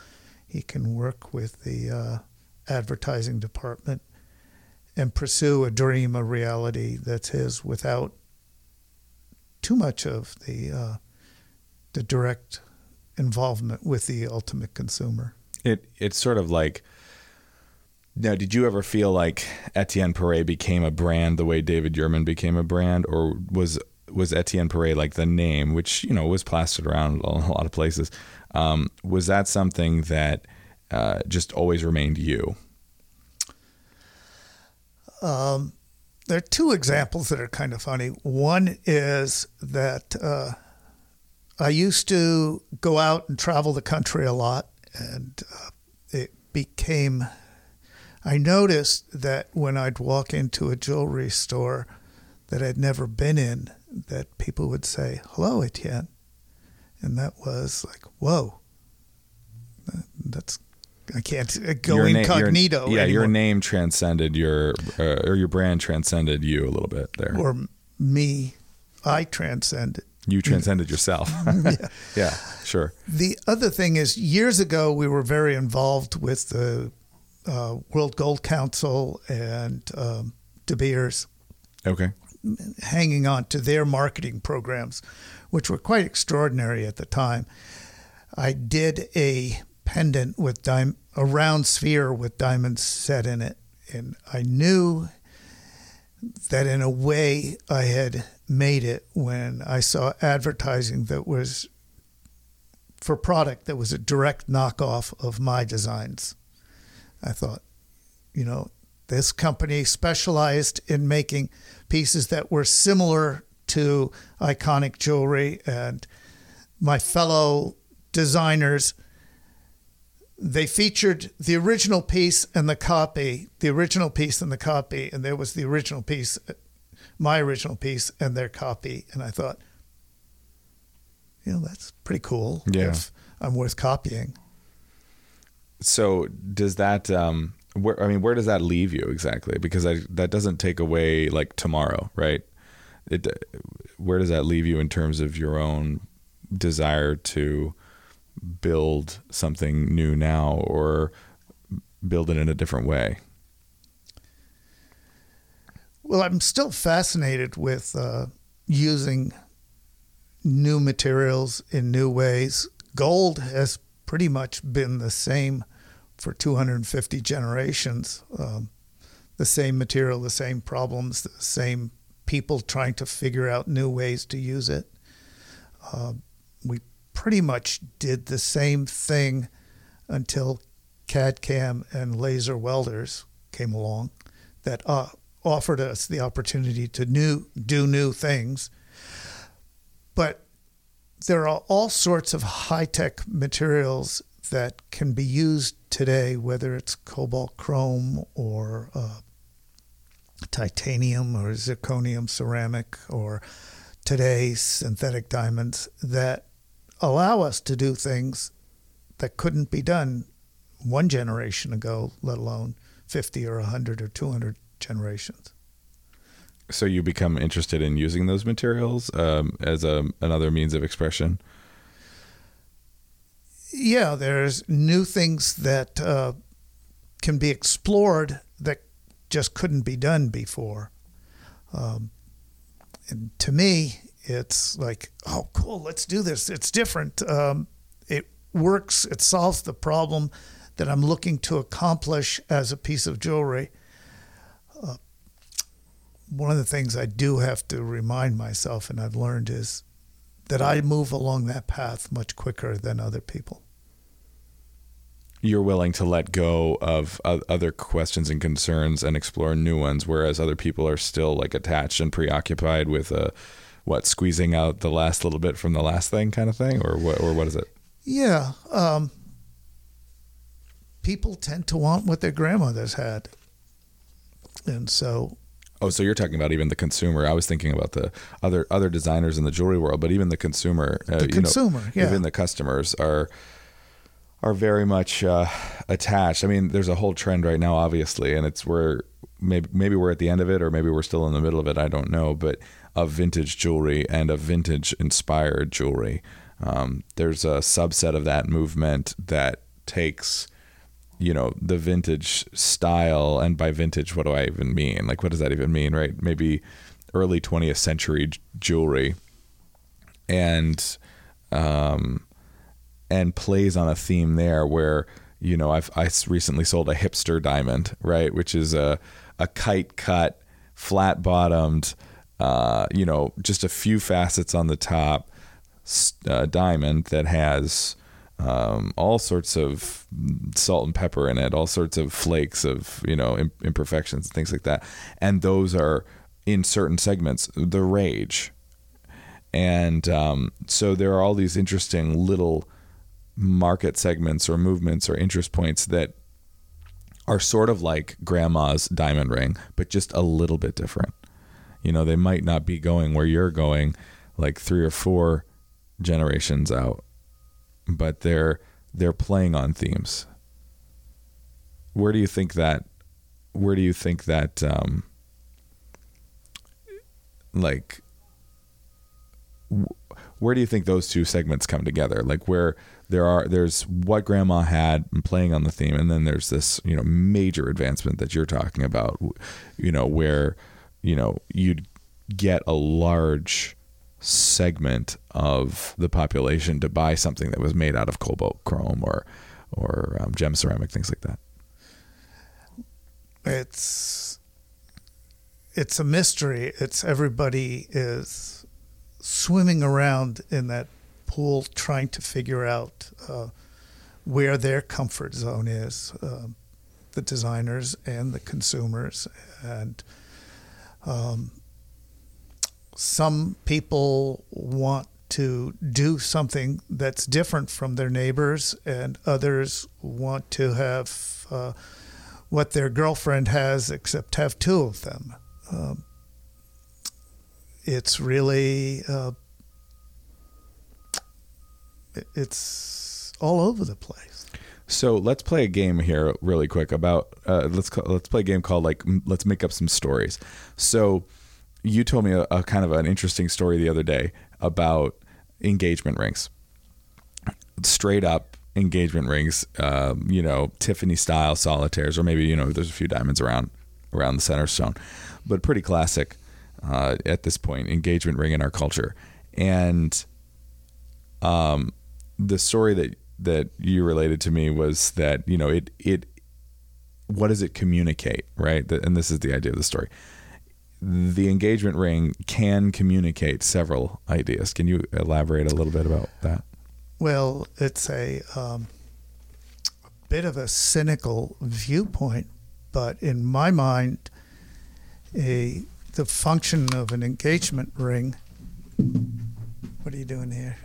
he can work with the uh, advertising department, and pursue a dream, a reality that's his, without too much of the uh, the direct involvement with the ultimate consumer. It it's sort of like, now, did you ever feel like Etienne Perret became a brand the way David Yerman became a brand, or was was Etienne Perret, like the name, which, you know, was plastered around a lot of places, um, was that something that uh, just always remained you? Um, there are two examples that are kind of funny. One is that uh, I used to go out and travel the country a lot, and uh, it became... I noticed that when I'd walk into a jewelry store that I'd never been in, that people would say, "Hello, Etienne." And that was like, whoa, that's, I can't go your incognito. Na- your, yeah, anymore. Your name transcended your, uh, or your brand transcended you a little bit there. Or me, I transcended. You transcended yourself. Yeah. Yeah, sure. The other thing is, years ago, we were very involved with the Uh, World Gold Council and um, De Beers, okay, hanging on to their marketing programs, which were quite extraordinary at the time. I did a pendant with dim- a round sphere with diamonds set in it, and I knew that in a way I had made it when I saw advertising that was for product that was a direct knockoff of my designs. I thought, you know, this company specialized in making pieces that were similar to iconic jewelry, and my fellow designers, they featured the original piece and the copy, the original piece and the copy, and there was the original piece, my original piece and their copy. And I thought, you know, that's pretty cool. Yeah. If I'm worth copying. So does that, um, where, I mean, where does that leave you exactly? Because I, that doesn't take away like tomorrow, right? It, where does that leave you in terms of your own desire to build something new now, or build it in a different way? Well, I'm still fascinated with uh, using new materials in new ways. Gold has pretty much been the same for two hundred fifty generations, um, the same material, the same problems, the same people trying to figure out new ways to use it. Uh, we pretty much did the same thing until C A D C A M and laser welders came along that uh, offered us the opportunity to new do new things. But there are all sorts of high-tech materials that can be used today, whether it's cobalt chrome or uh, titanium or zirconium ceramic, or today's synthetic diamonds, that allow us to do things that couldn't be done one generation ago, let alone fifty or one hundred or two hundred generations. So you become interested in using those materials um, as a, another means of expression? Yeah, there's new things that uh, can be explored that just couldn't be done before. Um, and to me, it's like, oh, cool, let's do this. It's different. Um, it works. It solves the problem that I'm looking to accomplish as a piece of jewelry. Uh, one of the things I do have to remind myself, and I've learned, is that I move along that path much quicker than other people. You're willing to let go of other questions and concerns and explore new ones, whereas other people are still like attached and preoccupied with a, what, squeezing out the last little bit from the last thing kind of thing, or what, or what is it? Yeah. Um, people tend to want what their grandmothers had. And so... Oh, so you're talking about even the consumer. I was thinking about the other other designers in the jewelry world, but even the consumer, the uh, consumer, you know, yeah. Even the customers are... are very much uh, attached. I mean, there's a whole trend right now, obviously, and it's where maybe maybe we're at the end of it, or maybe we're still in the middle of it. I don't know, but of vintage jewelry and of vintage-inspired jewelry. Um, there's a subset of that movement that takes, you know, the vintage style, and by vintage, what do I even mean? Like, what does that even mean, right? Maybe early twentieth century j- jewelry, and um. and plays on a theme there where, you know, I've I recently sold a hipster diamond, right? Which is a, a kite cut, flat bottomed, uh, you know, just a few facets on the top uh, diamond that has um, all sorts of salt and pepper in it, all sorts of flakes of, you know, imperfections and things like that. And those are, in certain segments, the rage. And um, so there are all these interesting little market segments or movements or interest points that are sort of like grandma's diamond ring, but just a little bit different. You know, they might not be going where you're going, like three or four generations out, but they're they're playing on themes. Where do you think that? Where do you think that? Um, like, where do you think those two segments come together? Like where? There are there's what grandma had and playing on the theme, and then there's this, you know, major advancement that you're talking about, you know, where, you know, you'd get a large segment of the population to buy something that was made out of cobalt chrome or or um, gem ceramic, things like that. It's it's a mystery. It's everybody is swimming around in that pool trying to figure out uh, where their comfort zone is, uh, the designers and the consumers. And um, some people want to do something that's different from their neighbors, and others want to have uh, what their girlfriend has, except have two of them. Um, it's really... Uh, It's all over the place. So let's play a game here really quick about uh, let's call, let's play a game called like let's make up some stories. So you told me a, a kind of an interesting story the other day about engagement rings, straight up engagement rings, um, you know, Tiffany style solitaires, or maybe, you know, there's a few diamonds around around the center stone, but pretty classic uh, at this point engagement ring in our culture. And um, the story that, that you related to me was that, you know, it, it, what does it communicate? Right. And this is the idea of the story. The engagement ring can communicate several ideas. Can you elaborate a little bit about that? Well, it's a, um, a bit of a cynical viewpoint, but in my mind, a, the function of an engagement ring, what are you doing here?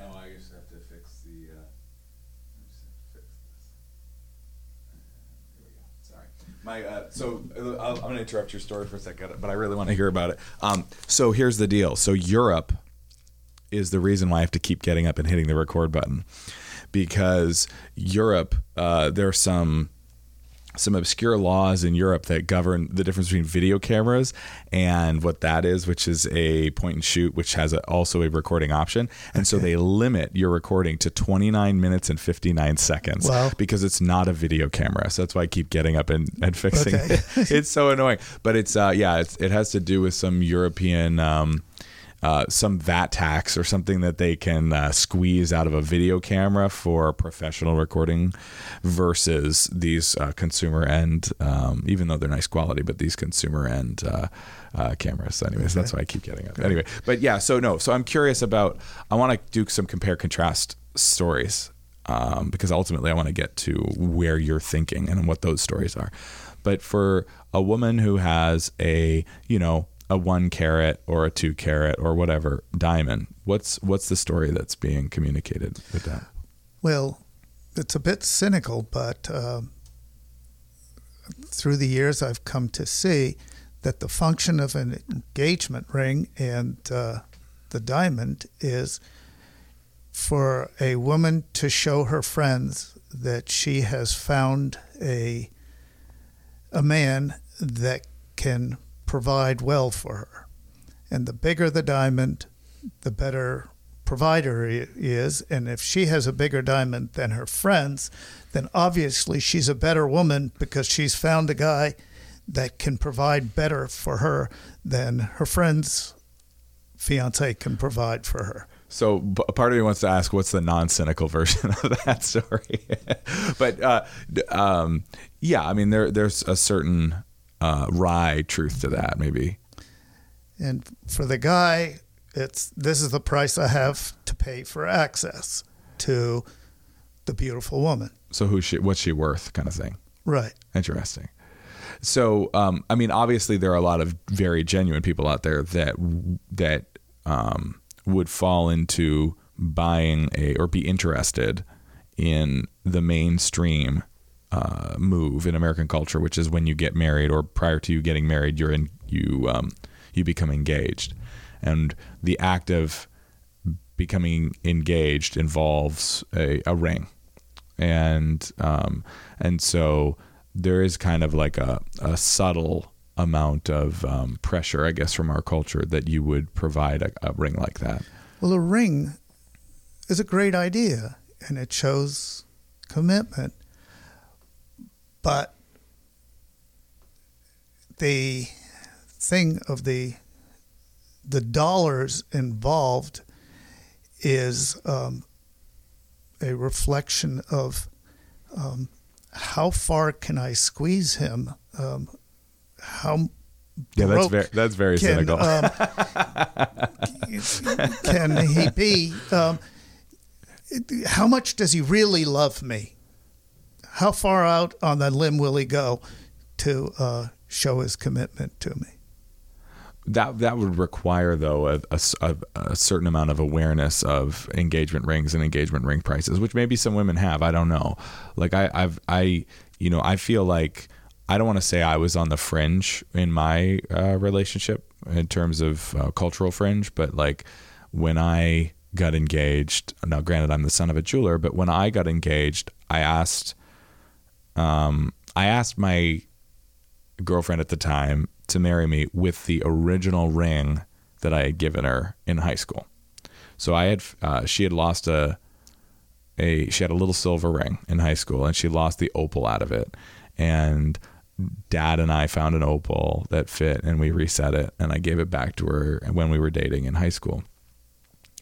My, uh, so I'll, I'm going to interrupt your story for a second, but I really want to hear about it. Um, so here's the deal. So Europe is the reason why I have to keep getting up and hitting the record button, because Europe, uh, there's some some obscure laws in Europe that govern the difference between video cameras and what that is, which is a point and shoot, which has a, also a recording option. And okay. so they limit your recording to twenty-nine minutes and fifty-nine seconds wow. because it's not a video camera. So that's why I keep getting up and, and fixing okay. it. It's so annoying, but it's uh yeah, it's, it has to do with some European, um, Uh, some VAT tax or something that they can uh, squeeze out of a video camera for professional recording versus these uh, consumer end, um, even though they're nice quality, but these consumer end uh, uh, cameras. Anyways, okay. that's why I keep getting up. Anyway, but yeah, so no, so I'm curious about, I want to do some compare contrast stories um, because ultimately I want to get to where you're thinking and what those stories are. But for a woman who has a, you know, a one carat or a two carat or whatever diamond. What's what's the story that's being communicated with that? Well, it's a bit cynical, but uh, through the years I've come to see that the function of an engagement ring and uh, the diamond is for a woman to show her friends that she has found a a man that can provide well for her. And the bigger the diamond, the better provider is. And if she has a bigger diamond than her friends, then obviously she's a better woman because she's found a guy that can provide better for her than her friend's fiance can provide for her. So a part of me wants to ask, what's the non-cynical version of that story? But uh, um, yeah, I mean, there there's a certain... Uh, wry truth to that, maybe. And for the guy, it's this is the price I have to pay for access to the beautiful woman. So who's she? What's she worth? Kind of thing. Right. Interesting. So, um, I mean, obviously, there are a lot of very genuine people out there that that um, would fall into buying a or be interested in the mainstream. Uh, move in American culture, which is when you get married or prior to you getting married, you're in, you um, you become engaged, and the act of becoming engaged involves a, a ring, and um, and so there is kind of like a, a subtle amount of um, pressure, I guess, from our culture that you would provide a, a ring like that. Well, a ring is a great idea, and it shows commitment. But the thing of the the dollars involved is um, a reflection of um, how far can I squeeze him? Um, how yeah, that's very that's very can, cynical. Um, can he be? Um, how much does he really love me? How far out on the limb will he go to uh, show his commitment to me? That that would require, though, a, a, a certain amount of awareness of engagement rings and engagement ring prices, which maybe some women have. I don't know. Like I, I've, I, you know, I feel like I don't want to say I was on the fringe in my uh, relationship in terms of uh, cultural fringe, but like when I got engaged. Now, granted, I'm the son of a jeweler, but when I got engaged, I asked. Um, I asked my girlfriend at the time to marry me with the original ring that I had given her in high school. So I had, uh, she had lost a, a, she had a little silver ring in high school and she lost the opal out of it. And Dad and I found an opal that fit and we reset it and I gave it back to her when we were dating in high school.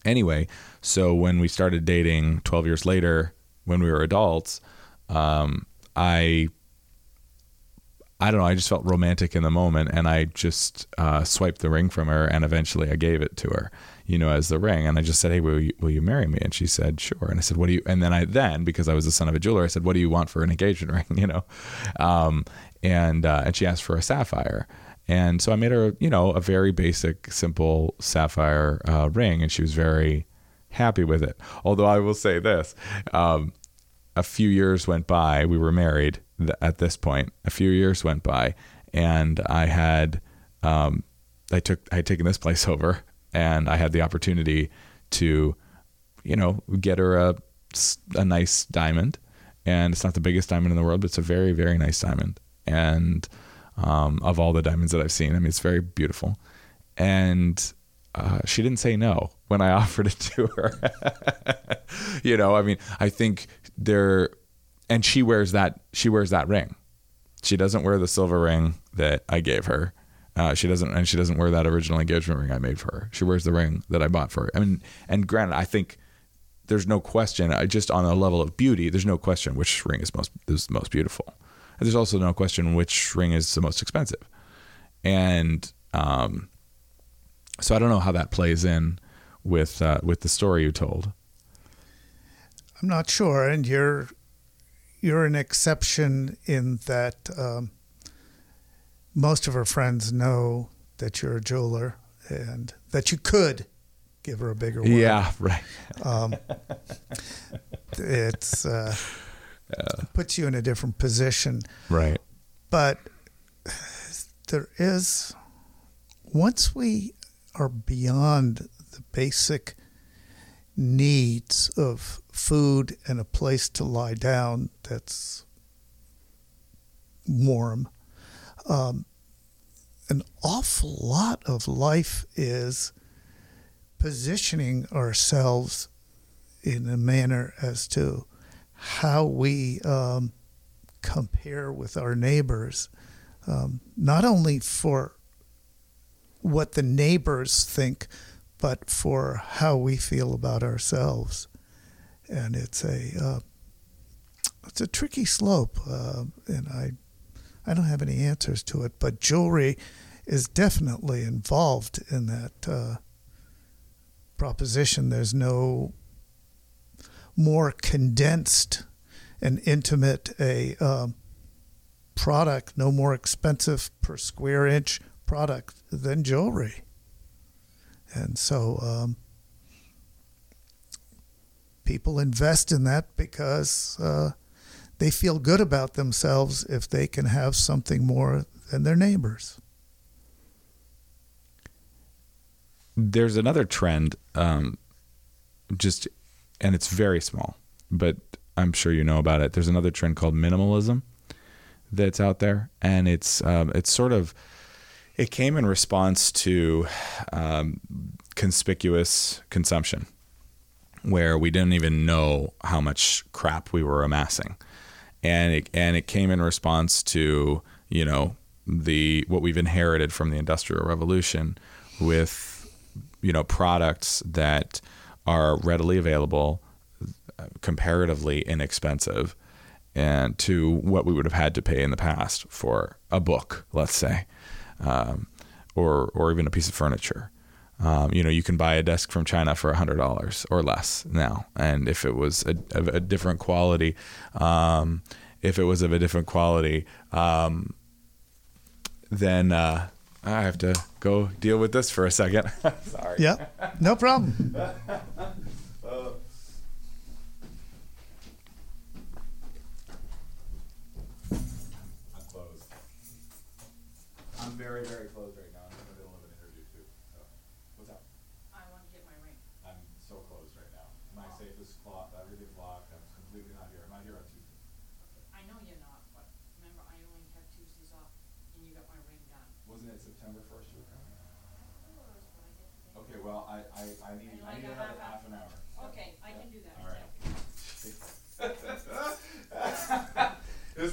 Anyway, so when we started dating twelve years later, when we were adults, um, I, I don't know. I just felt romantic in the moment and I just, uh, swiped the ring from her and eventually I gave it to her, you know, as the ring. And I just said, hey, will you, will you marry me? And she said, sure. And I said, what do you, and then I, then because I was the son of a jeweler, I said, what do you want for an engagement ring? You know? Um, and, uh, and she asked for a sapphire. And so I made her, you know, a very basic, simple sapphire, uh, ring. And she was very happy with it. Although I will say this, um, a few years went by, we were married th- at this point, a few years went by and I had, um, I took, I had taken this place over and I had the opportunity to, you know, get her a, a nice diamond and it's not the biggest diamond in the world, but it's a very, very nice diamond. And um, of all the diamonds that I've seen, I mean, it's very beautiful. And uh, she didn't say no when I offered it to her. You know, I mean, I think there, and she wears that, she wears that ring. She doesn't wear the silver ring that I gave her. Uh, she doesn't, and she doesn't wear that original engagement ring I made for her. She wears the ring that I bought for her. I mean, and granted, I think there's no question. I just on a level of beauty, there's no question which ring is most is most beautiful. And there's also no question which ring is the most expensive. And um, so I don't know how that plays in with uh, with the story you told. I'm not sure, and you're you're an exception in that. Um... Most of her friends know that you're a jeweler and that you could give her a bigger one. Yeah, right. um, it's uh, uh, puts you in a different position. Right. But there is, once we are beyond the basic needs of food and a place to lie down that's warm, Um, an awful lot of life is positioning ourselves in a manner as to how we um, compare with our neighbors, um, not only for what the neighbors think, but for how we feel about ourselves. And it's a uh, it's a tricky slope, uh, and I. I don't have any answers to it, but jewelry is definitely involved in that uh, proposition. There's no more condensed and intimate a um, product, no more expensive per square inch product than jewelry. And so um, people invest in that because uh, they feel good about themselves if they can have something more than their neighbors. There's another trend, um, just, and it's very small, but I'm sure you know about it. There's another trend called minimalism that's out there, and it's um, it's sort of, it came in response to um, conspicuous consumption, where we didn't even know how much crap we were amassing. And it, and it came in response to, you know, the what we've inherited from the Industrial Revolution with, you know, products that are readily available, comparatively inexpensive, and to what we would have had to pay in the past for a book, let's say, um, or or even a piece of furniture. Um, you know, you can buy a desk from China for one hundred dollars or less now. And if it was a, of a different quality, um, if it was of a different quality, um, then uh, I have to go deal with this for a second. Sorry. Yeah, no problem. uh, I'm closed. I'm very, very close.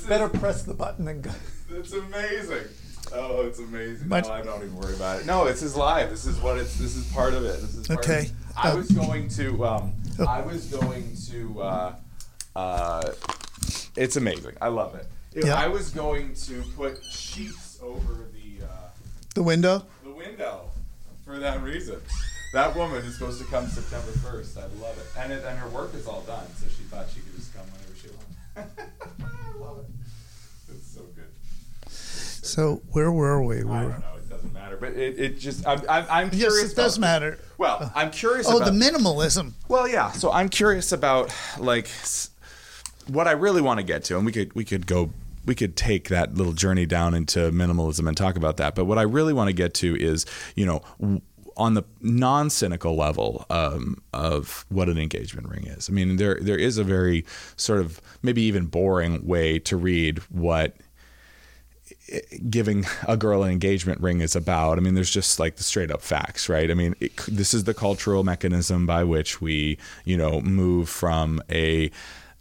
Better press the button than go. It's amazing. Oh, it's amazing. Much- no, I don't even worry about it. No, this is live. This is what it's. This is part of it. This is part okay. Of it. I um, was going to. Um, oh. I was going to. Uh, uh, it's amazing. I love it. If yeah. I was going to put sheets over the. Uh, the window. The window, for that reason. That woman is supposed to come September first. I love it, and it, and her work is all done, so she thought she could just come whenever she wanted. I love it. It's so good. It's so, so where were we? We're I don't know. It doesn't matter. But it, it just I'm I'm, I'm curious. Yes, it does matter. Well, I'm curious. Oh, about, the minimalism. Well, yeah. So I'm curious about like what I really want to get to, and we could we could go we could take that little journey down into minimalism and talk about that. But what I really want to get to is, you know, on the non-cynical level um, of what an engagement ring is. I mean, there there is a very sort of maybe even boring way to read what giving a girl an engagement ring is about. I mean, there's just like the straight up facts, right? I mean, it, this is the cultural mechanism by which we, you know, move from a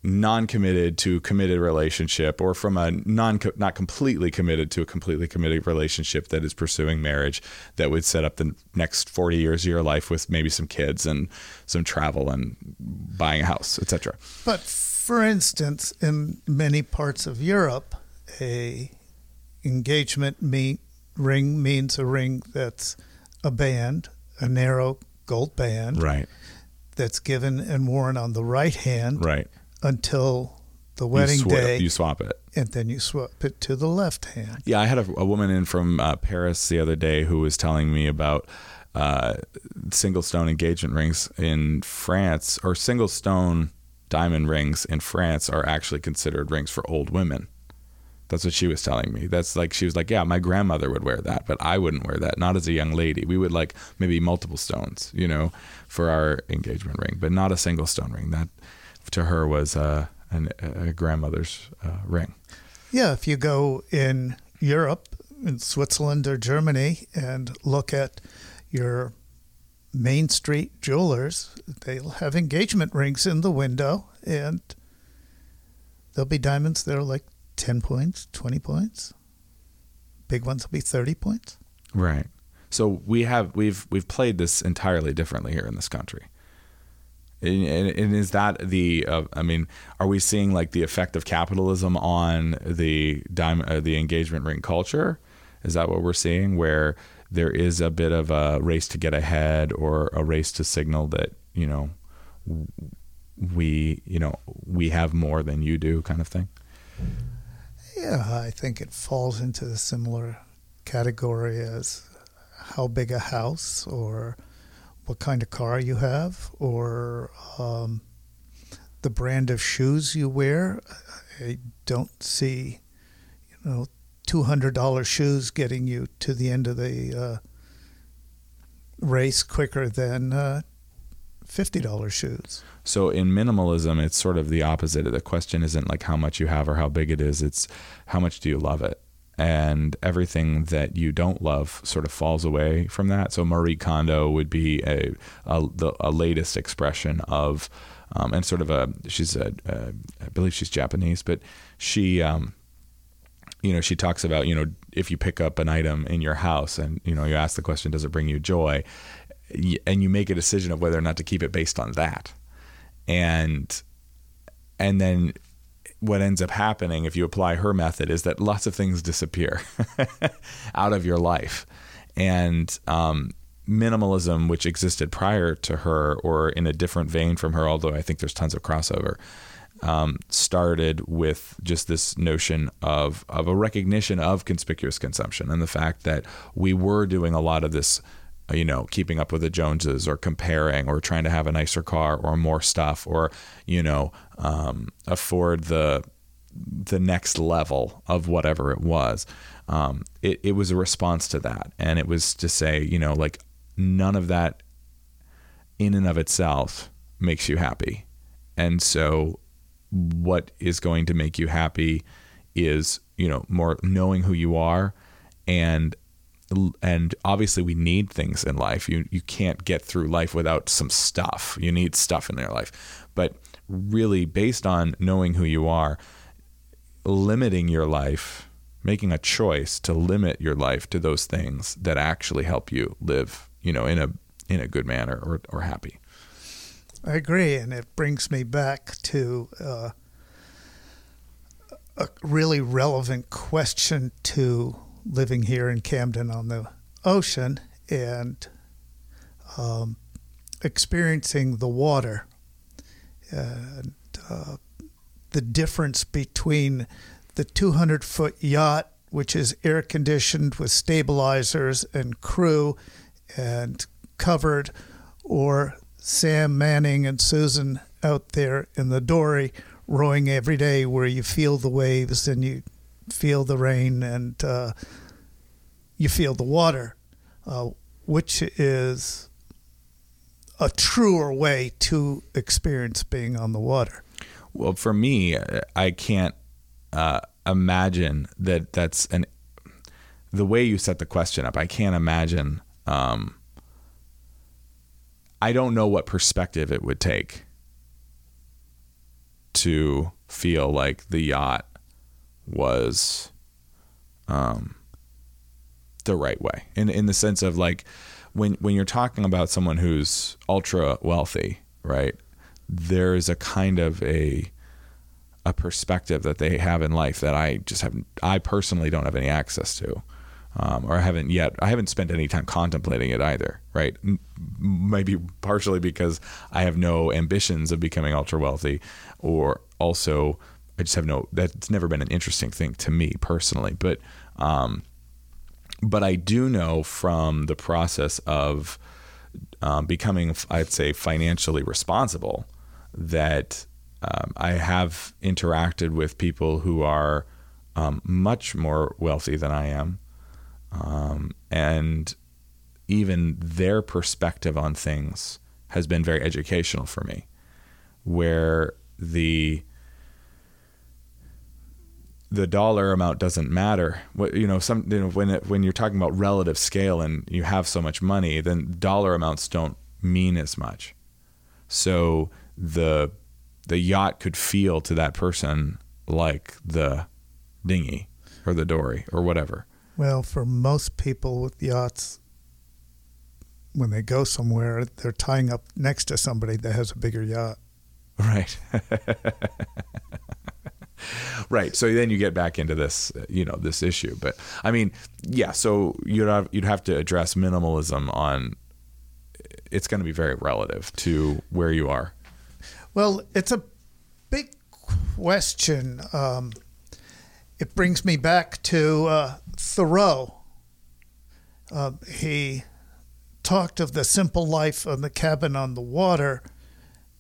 non-committed to committed relationship, or from a non not completely committed to a completely committed relationship that is pursuing marriage that would set up the next forty years of your life with maybe some kids and some travel and buying a house, et cetera. But for instance, in many parts of Europe, a engagement mean, ring means a ring that's a band, a narrow gold band, right, that's given and worn on the right hand, right, until the wedding you sw- day. You swap it. And then you swap it to the left hand. Yeah, I had a, a woman in from uh, Paris the other day who was telling me about uh, single stone engagement rings in France, or single stone diamond rings in France are actually considered rings for old women. That's what she was telling me. That's like, she was like, yeah, my grandmother would wear that, but I wouldn't wear that. Not as a young lady. We would like maybe multiple stones, you know, for our engagement ring, but not a single stone ring. That to her was uh, an, a grandmother's uh, ring. Yeah, if you go in Europe, in Switzerland or Germany, and look at your Main Street jewelers, they'll have engagement rings in the window, and there'll be diamonds that are like ten points, twenty points. Big ones will be thirty points. Right. So we have we've we've played this entirely differently here in this country. And, and is that the, uh, I mean, are we seeing like the effect of capitalism on the diamond, uh, the engagement ring culture? Is that what we're seeing, where there is a bit of a race to get ahead, or a race to signal that, you know, we, you know, we have more than you do kind of thing? Yeah, I think it falls into a similar category as how big a house, or what kind of car you have, or um, the brand of shoes you wear. I don't see, you know, two hundred dollars shoes getting you to the end of the uh, race quicker than uh, fifty dollars shoes. So in minimalism, it's sort of the opposite. The question isn't like how much you have or how big it is. It's how much do you love it? And everything that you don't love sort of falls away from that. So Marie Kondo would be a a, the, a latest expression of, um, and sort of a she's a, a I believe she's Japanese, but she, um, you know, she talks about, you know, if you pick up an item in your house and, you know, you ask the question, does it bring you joy, and you make a decision of whether or not to keep it based on that, and and then. What ends up happening if you apply her method is that lots of things disappear out of your life. And um, minimalism, which existed prior to her or in a different vein from her, although I think there's tons of crossover, um, started with just this notion of, of a recognition of conspicuous consumption, and the fact that we were doing a lot of this, you know, keeping up with the Joneses, or comparing, or trying to have a nicer car, or more stuff, or, you know, um, afford the the next level of whatever it was. Um, it, it was a response to that. And it was to say, you know, like, none of that in and of itself makes you happy. And so what is going to make you happy is, you know, more knowing who you are. And And obviously we need things in life. You you can't get through life without some stuff. You need stuff in your life. But really, based on knowing who you are, limiting your life, making a choice to limit your life to those things that actually help you live, you know, in a in a good manner, or, or happy. I agree. And it brings me back to uh, a really relevant question to living here in Camden on the ocean, and um, experiencing the water, and uh, the difference between the two hundred foot yacht, which is air conditioned with stabilizers and crew and covered, or Sam Manning and Susan out there in the dory rowing every day, where you feel the waves and you feel the rain, and uh, you feel the water. Uh, which is a truer way to experience being on the water? Well, for me, I can't uh, imagine that that's an, the way you set the question up, I can't imagine, um, I don't know what perspective it would take to feel like the yacht was um, the right way. In in the sense of like, when when you're talking about someone who's ultra wealthy, right? There is a kind of a a perspective that they have in life that I just haven't, I personally don't have any access to, um, or I haven't yet, I haven't spent any time contemplating it either, right? M- maybe partially because I have no ambitions of becoming ultra wealthy, or also I just have no, that's never been an interesting thing to me personally. But, um, but I do know from the process of um, becoming, I'd say, financially responsible, that um, I have interacted with people who are um, much more wealthy than I am. Um, and even their perspective on things has been very educational for me, where the the dollar amount doesn't matter. What, you know, some, you know, when it, when you're talking about relative scale and you have so much money, then dollar amounts don't mean as much. So the the yacht could feel to that person like the dinghy or the dory or whatever. Well, for most people with yachts, when they go somewhere, they're tying up next to somebody that has a bigger yacht. Right. Right. So then you get back into this, you know, this issue. But I mean, yeah, so you'd have, you'd have to address minimalism on, it's going to be very relative to where you are. Well, it's a big question. Um, it brings me back to uh, Thoreau. Uh, he talked of the simple life of the cabin on the water,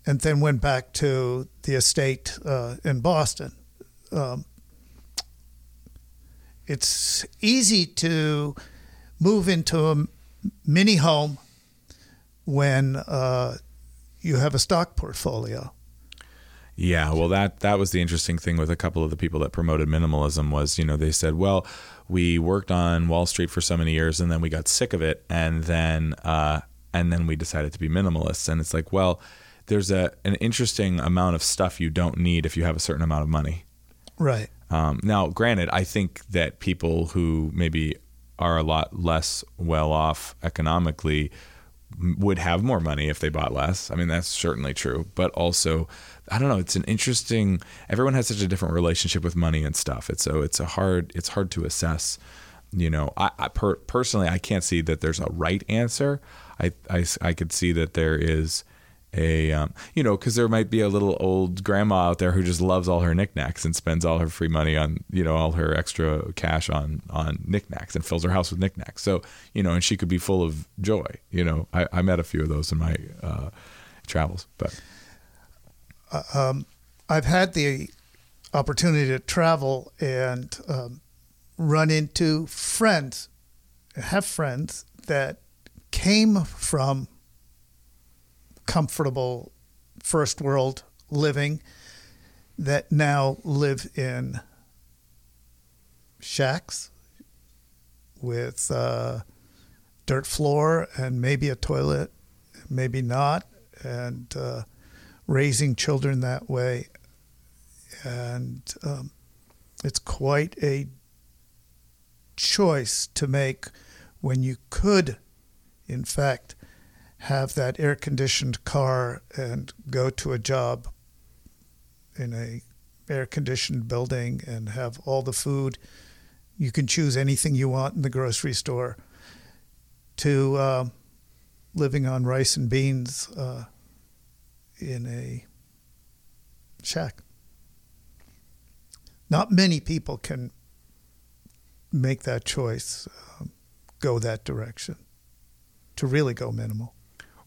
and then went back to the estate uh, in Boston. Um, it's easy to move into a mini home when uh, you have a stock portfolio. Yeah, well, that that was the interesting thing with a couple of the people that promoted minimalism was, you know, they said, well, we worked on Wall Street for so many years, and then we got sick of it, and then uh, and then we decided to be minimalists. And it's like, well, there's a an interesting amount of stuff you don't need if you have a certain amount of money. Right. Um, now, granted, I think that people who maybe are a lot less well off economically would have more money if they bought less. I mean, that's certainly true. But also, I don't know, it's an interesting, everyone has such a different relationship with money and stuff. It's so it's a hard it's hard to assess. You know, I, I per, personally, I can't see that there's a right answer. I, I, I could see that there is a, um, you know, because there might be a little old grandma out there who just loves all her knickknacks and spends all her free money on, you know, all her extra cash on, on knickknacks and fills her house with knickknacks. So, you know, and she could be full of joy. You know, I, I met a few of those in my uh, travels, but. Um, I've had the opportunity to travel and um, run into friends, have friends that came from comfortable first world living that now live in shacks with uh dirt floor and maybe a toilet, maybe not, and uh, raising children that way. And um, it's quite a choice to make when you could, in fact, have that air-conditioned car and go to a job in a air-conditioned building and have all the food. You can choose anything you want in the grocery store, to uh, living on rice and beans uh, in a shack. Not many people can make that choice, um, go that direction, to really go minimal.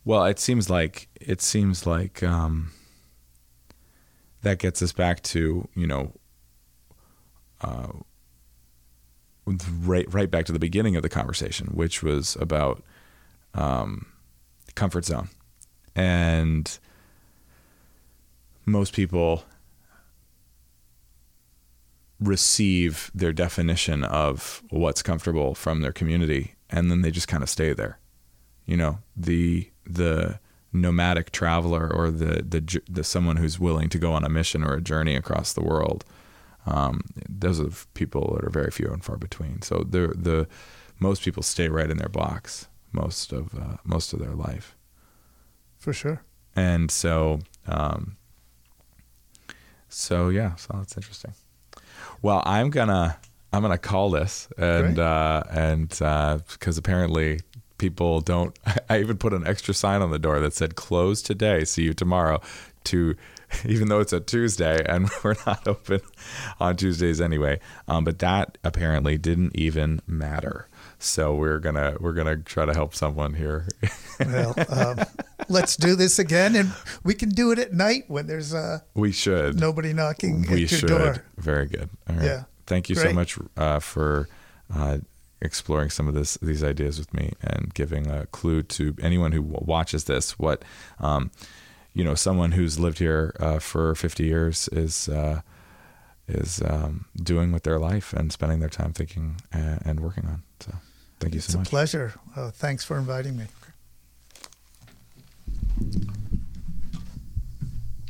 Well, it seems like it seems like um, that gets us back to, you know, uh, right right back to the beginning of the conversation, which was about um, comfort zone. And most people receive their definition of what's comfortable from their community, and then they just kind of stay there. You know, the the nomadic traveler, or the the, the someone who's willing to go on a mission or a journey across the world, um, those are people that are very few and far between. So the the most people stay right in their box most of uh, most of their life. For sure. And so, um, so yeah, so that's interesting. Well, I'm gonna I'm gonna call this, and uh, and uh, because apparently people don't. I even put an extra sign on the door that said "Close today, see you tomorrow," to even though it's a Tuesday and we're not open on Tuesdays anyway. Um, but that apparently didn't even matter. So we're gonna we're gonna try to help someone here. Well, um, let's do this again, and we can do it at night when there's uh we should nobody knocking we at your should. door. Very good. All right. Yeah. Thank you Great. so much uh, for uh, exploring some of this these ideas with me, and giving a clue to anyone who watches this. What um, you know, someone who's lived here uh, for fifty years is uh, is um, doing with their life and spending their time thinking and, and working on. So thank you so much. It's a pleasure. Uh, thanks for inviting me.